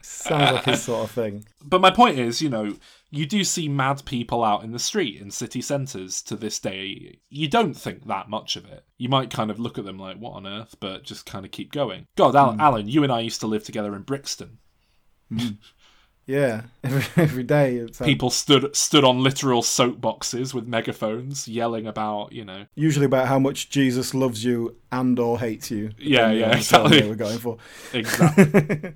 Sounds like his sort of thing. But my point is, you do see mad people out in the street in city centres to this day. You don't think that much of it. You might kind of look at them like, what on earth? But just kind of keep going. God, Alan, you and I used to live together in Brixton. Mm. Yeah, every day. People stood on literal soapboxes with megaphones, yelling about, Usually about how much Jesus loves you and or hates you. Yeah, exactly. We're going for exactly.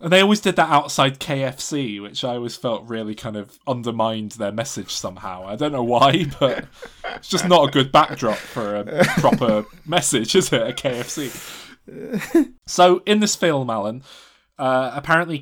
And they always did that outside KFC, which I always felt really kind of undermined their message somehow. I don't know why, but it's just not a good backdrop for a proper message, is it? A KFC. So in this film, Alan. Apparently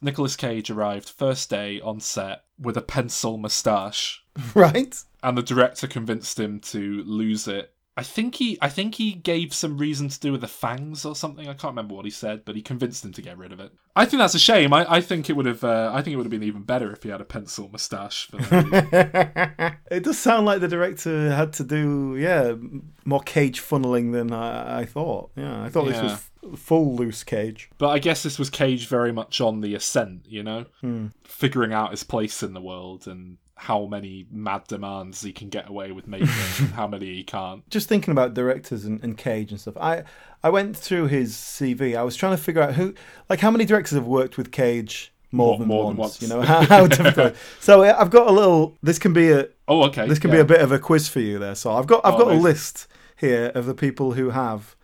Nicolas Cage arrived first day on set with a pencil moustache. Right. And the director convinced him to lose it. I think he gave some reason to do with the fangs or something. I can't remember what he said, but he convinced him to get rid of it. I think that's a shame. I think it would have been even better if he had a pencil moustache. It does sound like the director had to do, more Cage funneling than I thought. Yeah, I thought this was full loose Cage. But I guess this was Cage very much on the ascent, figuring out his place in the world and how many mad demands he can get away with making and how many he can't. Just thinking about directors and Cage and stuff, I went through his CV. I was trying to figure out who, how many directors have worked with Cage more than once. How difficult. So I've got a little, this can be a, oh, okay, this can be a bit of a quiz for you there. So I've got a list here of the people who have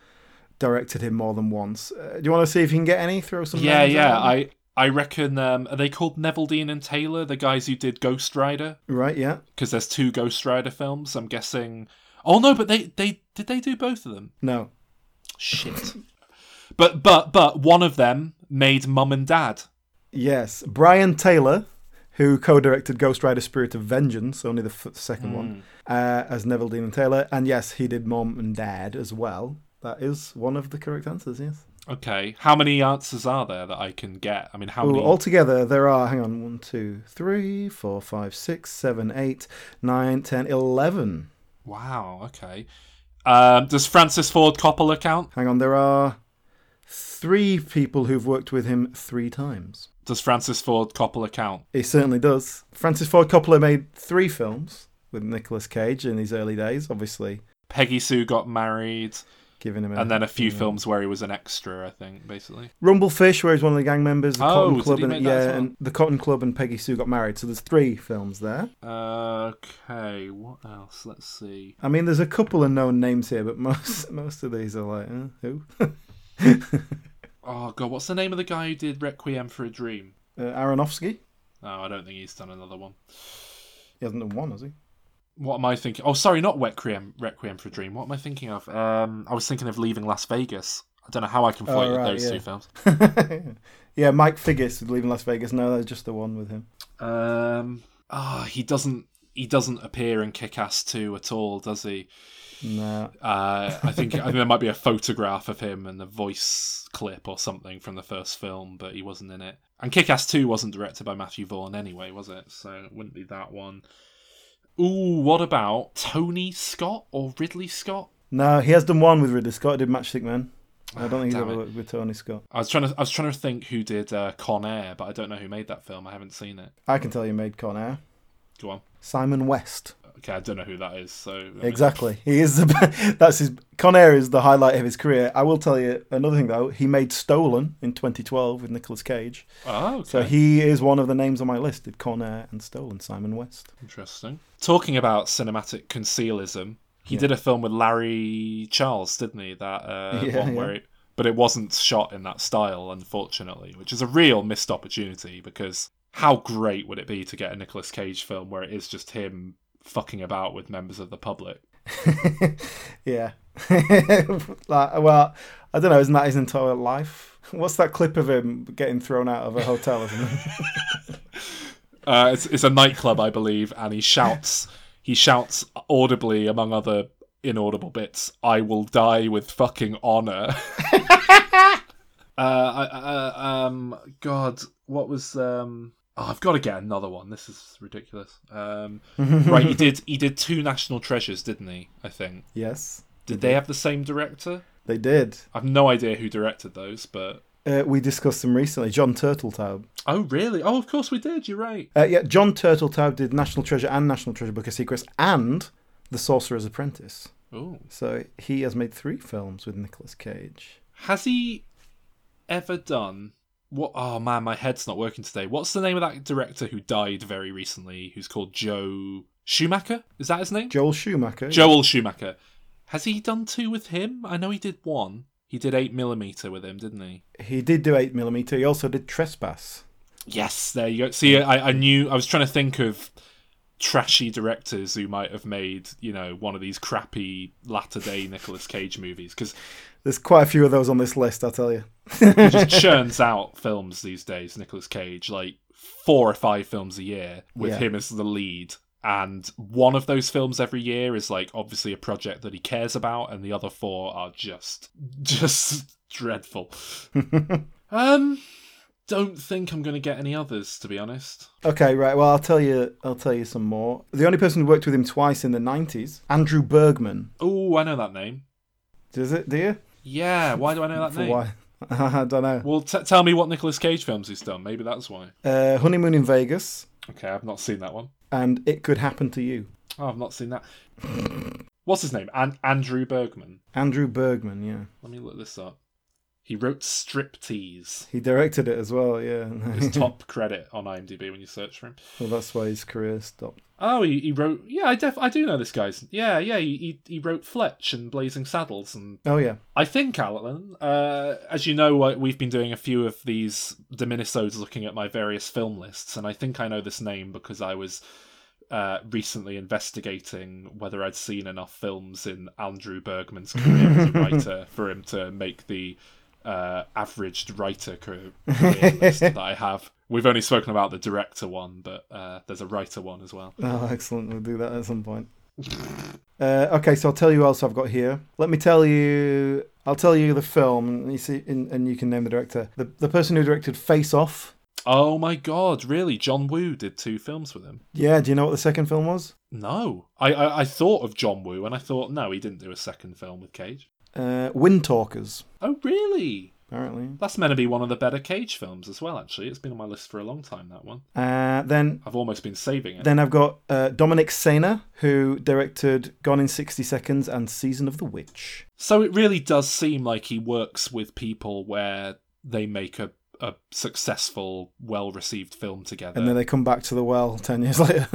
directed him more than once. Do you want to see if you can get any? Throw some. Yeah. I reckon, are they called Neville Dean and Taylor, the guys who did Ghost Rider? Right, yeah. Because there's 2 Ghost Rider films. I'm guessing Oh no, but they do both of them? No. Shit. But one of them made Mum and Dad. Yes, Brian Taylor, who co-directed Ghost Rider: Spirit of Vengeance, only the second one, as Neville Dean and Taylor, and yes, he did Mum and Dad as well. That is one of the correct answers. Yes. Okay. How many answers are there that I can get? I mean, how many? Altogether, there are, hang on, 1, 2, 3, 4, 5, 6, 7, 8, 9, 10, 11. Wow, okay. Does Francis Ford Coppola count? Hang on, there are 3 people who've worked with him 3 times. Does Francis Ford Coppola count? He certainly does. Francis Ford Coppola made 3 films with Nicolas Cage in his early days, obviously. Peggy Sue Got Married... and then a few films where he was an extra, I think, basically. Rumblefish, where he's one of the gang members, the Cotton Club, and the Cotton Club and Peggy Sue Got Married. So there's 3 films there. Okay, what else? Let's see. I mean, there's a couple of known names here, but most of these are like, who? Oh god, what's the name of the guy who did Requiem for a Dream? Aronofsky. No, I don't think he's done another one. He hasn't done one, has he? What am I thinking? Oh, sorry, not Requiem for a Dream. What am I thinking of? I was thinking of Leaving Las Vegas. I don't know how I conflated those 2 films. Yeah, Mike Figgis with Leaving Las Vegas. No, that's just the one with him. He doesn't appear in Kick-Ass 2 at all, does he? No. I think there might be a photograph of him and a voice clip or something from the first film, but he wasn't in it. And Kick-Ass 2 wasn't directed by Matthew Vaughn anyway, was it? So it wouldn't be that one. Ooh, what about Tony Scott or Ridley Scott? No, he has done one with Ridley Scott. He did Matchstick Men. I don't think he's ever worked with Tony Scott. I was trying to think who did Con Air, but I don't know who made that film. I haven't seen it. I can tell you made Con Air. Go on. Simon West. Okay, I don't know who that is. So exactly, he is the that's his Con Air is the highlight of his career. I will tell you another thing though. He made Stolen in 2012 with Nicolas Cage. Oh, okay. So he is one of the names on my list. Did Con Air and Stolen, Simon West. Interesting. Talking about cinematic concealism, he did a film with Larry Charles, didn't he? That one where it, but it wasn't shot in that style, unfortunately, which is a real missed opportunity because how great would it be to get a Nicolas Cage film where it is just him fucking about with members of the public? Yeah. Like, well, I don't know, isn't that his entire life? What's that clip of him getting thrown out of a hotel, isn't it? It's a nightclub, I believe, and he shouts audibly, among other inaudible bits, "I will die with fucking honour." God, what was Oh, I've got to get another one. This is ridiculous. Right, he did 2 National Treasures, didn't he? I think. Yes. Did they have the same director? They did. I've no idea who directed those, but we discussed them recently. John Turtletaub. Oh, really? Oh, of course we did. You're right. Yeah, John Turtletaub did National Treasure and National Treasure: Book of Secrets and The Sorcerer's Apprentice. Oh. So he has made 3 films with Nicolas Cage. Has he ever done? What? Oh man, my head's not working today. What's the name of that director who died very recently, who's called Joe Schumacher? Is that his name? Joel Schumacher. Joel Schumacher. Has he done 2 with him? I know he did one. He did 8mm with him, didn't he? He did do 8mm. He also did Trespass. Yes, there you go. See, I knew... I was trying to think of trashy directors who might have made, you know, one of these crappy latter-day Nicolas Cage movies, because... there's quite a few of those on this list, I'll tell you. He just churns out films these days, Nicolas Cage, like 4 or 5 films a year with him as the lead. And one of those films every year is like obviously a project that he cares about, and the other 4 are just dreadful. Don't think I'm going to get any others, to be honest. Okay, right. Well, I'll tell you some more. The only person who worked with him twice in the 90s, Andrew Bergman. Oh, I know that name. Does it? Do you? Yeah, why do I know that name? Why? I don't know. Well, tell me what Nicolas Cage films he's done. Maybe that's why. Honeymoon in Vegas. Okay, I've not seen that one. And It Could Happen to You. Oh, I've not seen that. What's his name? Andrew Bergman. Andrew Bergman, yeah. Let me look this up. He wrote Striptease. He directed it as well, yeah. His top credit on IMDb when you search for him. Well, that's why his career stopped. Oh, he wrote... yeah, I do know this guy's... yeah, he wrote Fletch and Blazing Saddles. And oh, yeah. I think, Alan, as you know, we've been doing a few of these diminisodes looking at my various film lists, and I think I know this name because I was recently investigating whether I'd seen enough films in Andrew Bergman's career as a writer for him to make the averaged writer career list that I have. We've only spoken about the director one, but there's a writer one as well. Oh, excellent. We'll do that at some point. Okay, so I'll tell you what else I've got here. Let me tell you... I'll tell you the film, and you see, and you can name the director. The person who directed Face Off. Oh my God, really? John Woo did two films with him. Yeah, do you know what the second film was? No. I thought of John Woo, and I thought, no, he didn't do a second film with Cage. Wind Talkers. Oh, really? Apparently. That's meant to be one of the better Cage films as well, actually. It's been on my list for a long time, that one. Then I've almost been saving it. Then I've got Dominic Sena, who directed Gone in 60 Seconds and Season of the Witch. So it really does seem like he works with people where they make a successful, well-received film together. And then they come back to the well 10 years later.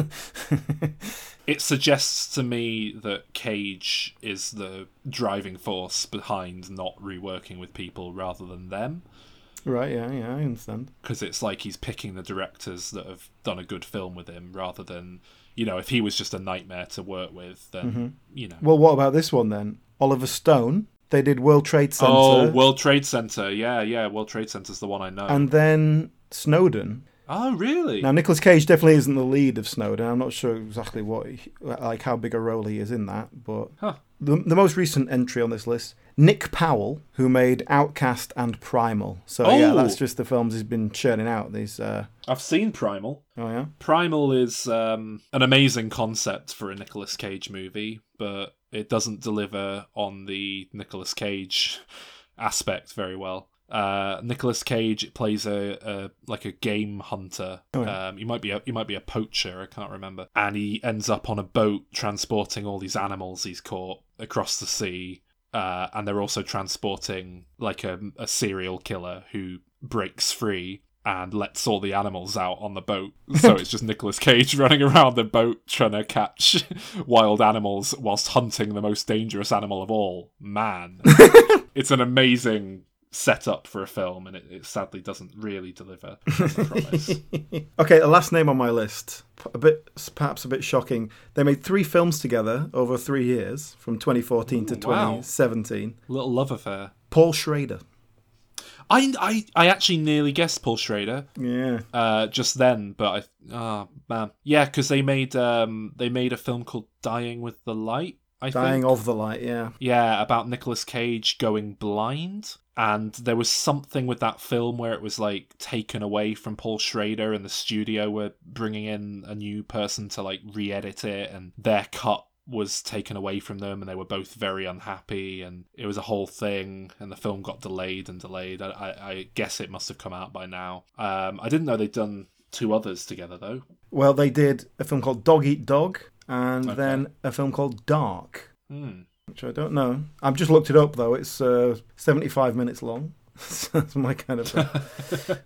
It suggests to me that Cage is the driving force behind not reworking with people rather than them. Right, yeah, I understand. Because it's like he's picking the directors that have done a good film with him rather than, you know, if he was just a nightmare to work with, then, you know. Well, what about this one then? Oliver Stone. They did World Trade Center. Oh, World Trade Center. Yeah. World Trade Center's the one I know. And then Snowden. Oh, really? Now, Nicolas Cage definitely isn't the lead of Snowden. I'm not sure exactly how big a role he is in that, but the most recent entry on this list, Nick Powell, who made Outcast and Primal. So, yeah, that's just the films he's been churning out. These. I've seen Primal. Oh, yeah? Primal is an amazing concept for a Nicolas Cage movie, but it doesn't deliver on the Nicolas Cage aspect very well. Nicolas Cage plays a game hunter. Oh, yeah. He might be a poacher, I can't remember. And he ends up on a boat transporting all these animals he's caught across the sea. And they're also transporting like a serial killer who breaks free and lets all the animals out on the boat. So it's just Nicolas Cage running around the boat trying to catch wild animals whilst hunting the most dangerous animal of all, man. It's an amazing set up for a film, and it sadly doesn't really deliver as a promise. Okay, the last name on my list, perhaps a bit shocking. They made three films together over 3 years, from 2014 to 2017. Wow. Little love affair. Paul Schrader. I actually nearly guessed Paul Schrader. Yeah. Just then, but man, yeah, because they made a film called Dying with the Light. Dying of the Light, yeah. Yeah, about Nicolas Cage going blind. And there was something with that film where it was like taken away from Paul Schrader, and the studio were bringing in a new person to like re-edit it, and their cut was taken away from them, and they were both very unhappy, and it was a whole thing, and the film got delayed. I guess it must have come out by now. I didn't know they'd done two others together though. Well, they did a film called Dog Eat Dog, and then a film called Dark, which I don't know. I've just looked it up though. It's 75 minutes long. That's my kind of thing.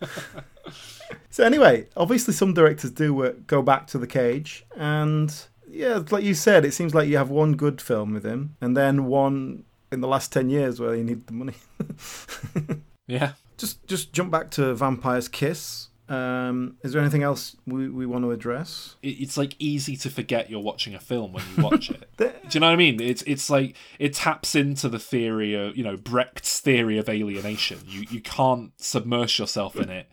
So anyway, obviously some directors do go back to the Cage, and yeah, like you said, it seems like you have one good film with him, and then one in the last 10 years where you need the money. Yeah. Just jump back to Vampire's Kiss. Is there anything else we want to address? It's like easy to forget you're watching a film when you watch it. Do you know what I mean? It's like it taps into the theory of, you know, Brecht's theory of alienation. You can't submerge yourself in it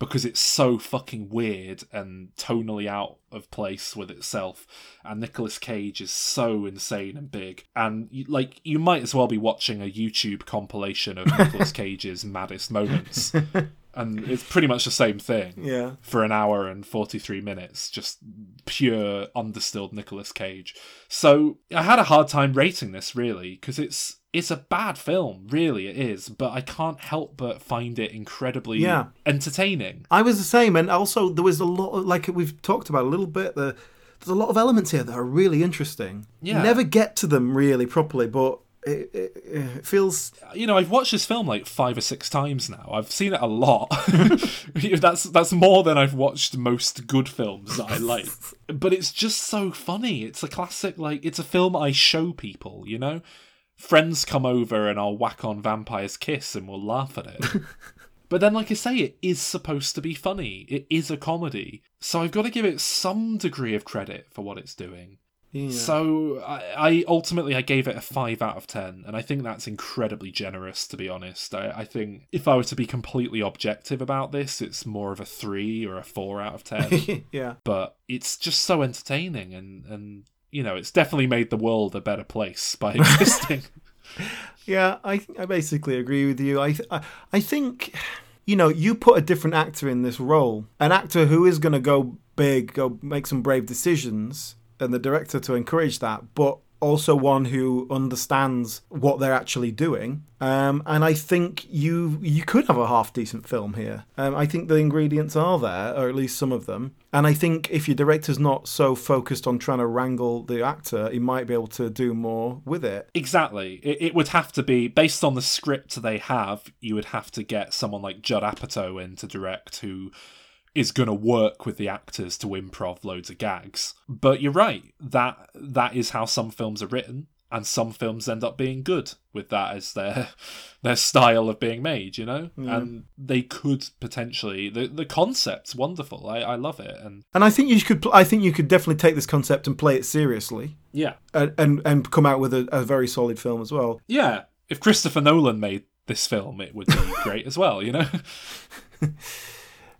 because it's so fucking weird and tonally out of place with itself. And Nicolas Cage is so insane and big. And you might as well be watching a YouTube compilation of Nicolas Cage's maddest moments. And it's pretty much the same thing for an hour and 43 minutes, just pure, undistilled Nicolas Cage. So I had a hard time rating this, really, because it's a bad film, really it is, but I can't help but find it incredibly entertaining. I was the same, and also there was a lot, like we've talked about a little bit, there's a lot of elements here that are really interesting. Yeah. You never get to them really properly, but... It feels... You know, I've watched this film like 5 or 6 times now. I've seen it a lot. That's more than I've watched most good films that I like. But it's just so funny. It's a classic, like, it's a film I show people, you know? Friends come over and I'll whack on Vampire's Kiss and we'll laugh at it. But then, like I say, it is supposed to be funny. It is a comedy. So I've got to give it some degree of credit for what it's doing. Yeah. So I ultimately gave it a 5 out of 10, and I think that's incredibly generous, to be honest. I think if I were to be completely objective about this, it's more of a 3 or a 4 out of 10. Yeah. But it's just so entertaining, and you know, it's definitely made the world a better place by existing. Yeah, I basically agree with you. I think, you know, you put a different actor in this role, an actor who is going to go big, go make some brave decisions, and the director to encourage that, but also one who understands what they're actually doing. And I think you could have a half-decent film here. I think the ingredients are there, or at least some of them. And I think if your director's not so focused on trying to wrangle the actor, he might be able to do more with it. Exactly. It would have to be, based on the script they have, you would have to get someone like Judd Apatow in to direct, who is going to work with the actors to improv loads of gags. But you're right, that is how some films are written, and some films end up being good with that as their style of being made, you know? Mm. And they could potentially... The concept's wonderful. I love it. And I think you could definitely take this concept and play it seriously. Yeah. And come out with a very solid film as well. Yeah. If Christopher Nolan made this film, it would be great as well, you know?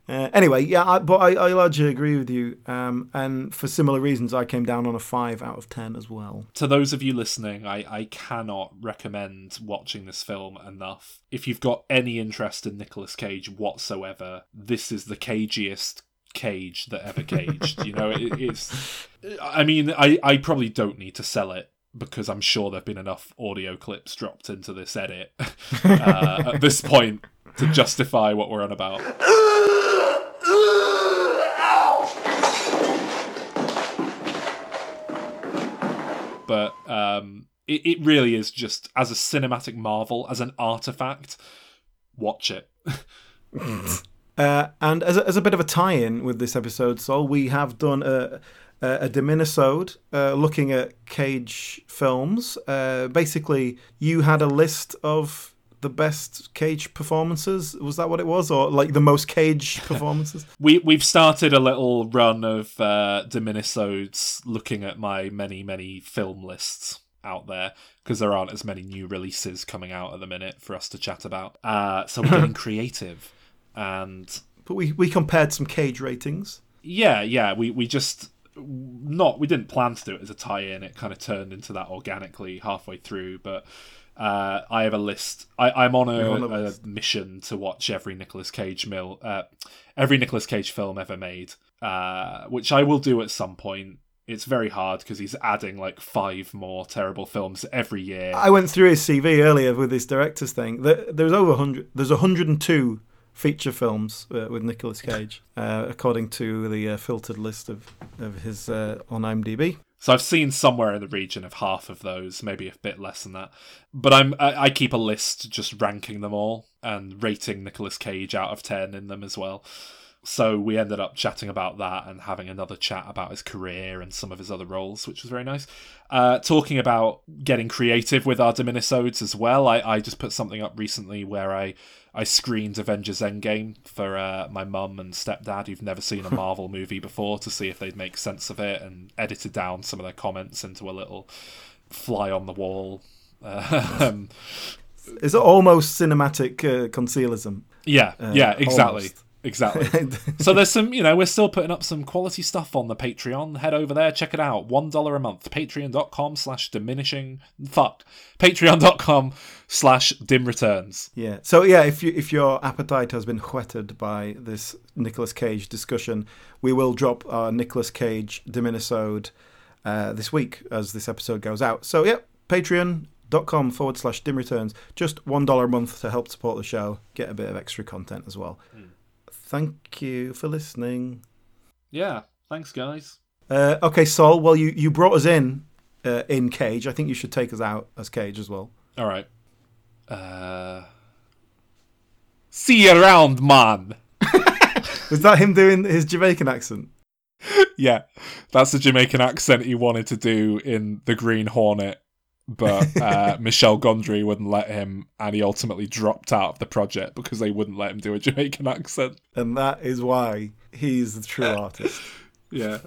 Anyway, yeah, but I largely agree with you. And for similar reasons, I came down on a 5 out of 10 as well. To those of you listening, I cannot recommend watching this film enough. If you've got any interest in Nicolas Cage whatsoever, this is the cagiest Cage that ever caged. You know, it's... I mean, I probably don't need to sell it, because I'm sure there have been enough audio clips dropped into this edit at this point to justify what we're on about. But it really is just, as a cinematic marvel, as an artifact, watch it. And as a bit of a tie-in with this episode, Sol, we have done a Diminisode, looking at Cage films. Basically, you had a list of the best Cage performances, was that what it was? Or like the most Cage performances? We've started a little run of Diminisodes looking at my many, many film lists out there, because there aren't as many new releases coming out at the minute for us to chat about. So we're getting creative. But we compared some Cage ratings. Yeah. We didn't plan to do it as a tie-in. It kind of turned into that organically halfway through, but... I have a list. I'm on a mission to watch every Nicolas Cage film ever made, which I will do at some point. It's very hard because he's adding like 5 more terrible films every year. I went through his CV earlier with his directors thing. There's over 100. There's 102 feature films with Nicolas Cage, according to the filtered list of his on IMDb. So I've seen somewhere in the region of half of those, maybe a bit less than that. But I keep a list just ranking them all and rating Nicolas Cage out of 10 in them as well. So we ended up chatting about that and having another chat about his career and some of his other roles, which was very nice. Talking about getting creative with our Diminisodes as well, I just put something up recently where I screened Avengers Endgame for my mum and stepdad, who've never seen a Marvel movie before, to see if they'd make sense of it, and edited down some of their comments into a little fly-on-the-wall... It's almost cinematic concealism. Yeah, exactly. Almost. Exactly. So there's some, you know, we're still putting up some quality stuff on the Patreon. Head over there, check it out. $1 a month. Patreon.com/diminishing. Fuck. Patreon.com/dimreturns. Yeah. So yeah, if your appetite has been whetted by this Nicolas Cage discussion, we will drop our Nicolas Cage Diminisode this week as this episode goes out. So yeah, Patreon.com/dimreturns. Just $1 a month to help support the show. Get a bit of extra content as well. Mm. Thank you for listening. Yeah, thanks, guys. Okay, Sol, well, you brought us in Cage. I think you should take us out as Cage as well. All right. See you around, man. Was that him doing his Jamaican accent? Yeah, that's the Jamaican accent he wanted to do in The Green Hornet but Michel Gondry wouldn't let him, and he ultimately dropped out of the project because they wouldn't let him do a Jamaican accent. And that is why he's the true artist. Yeah.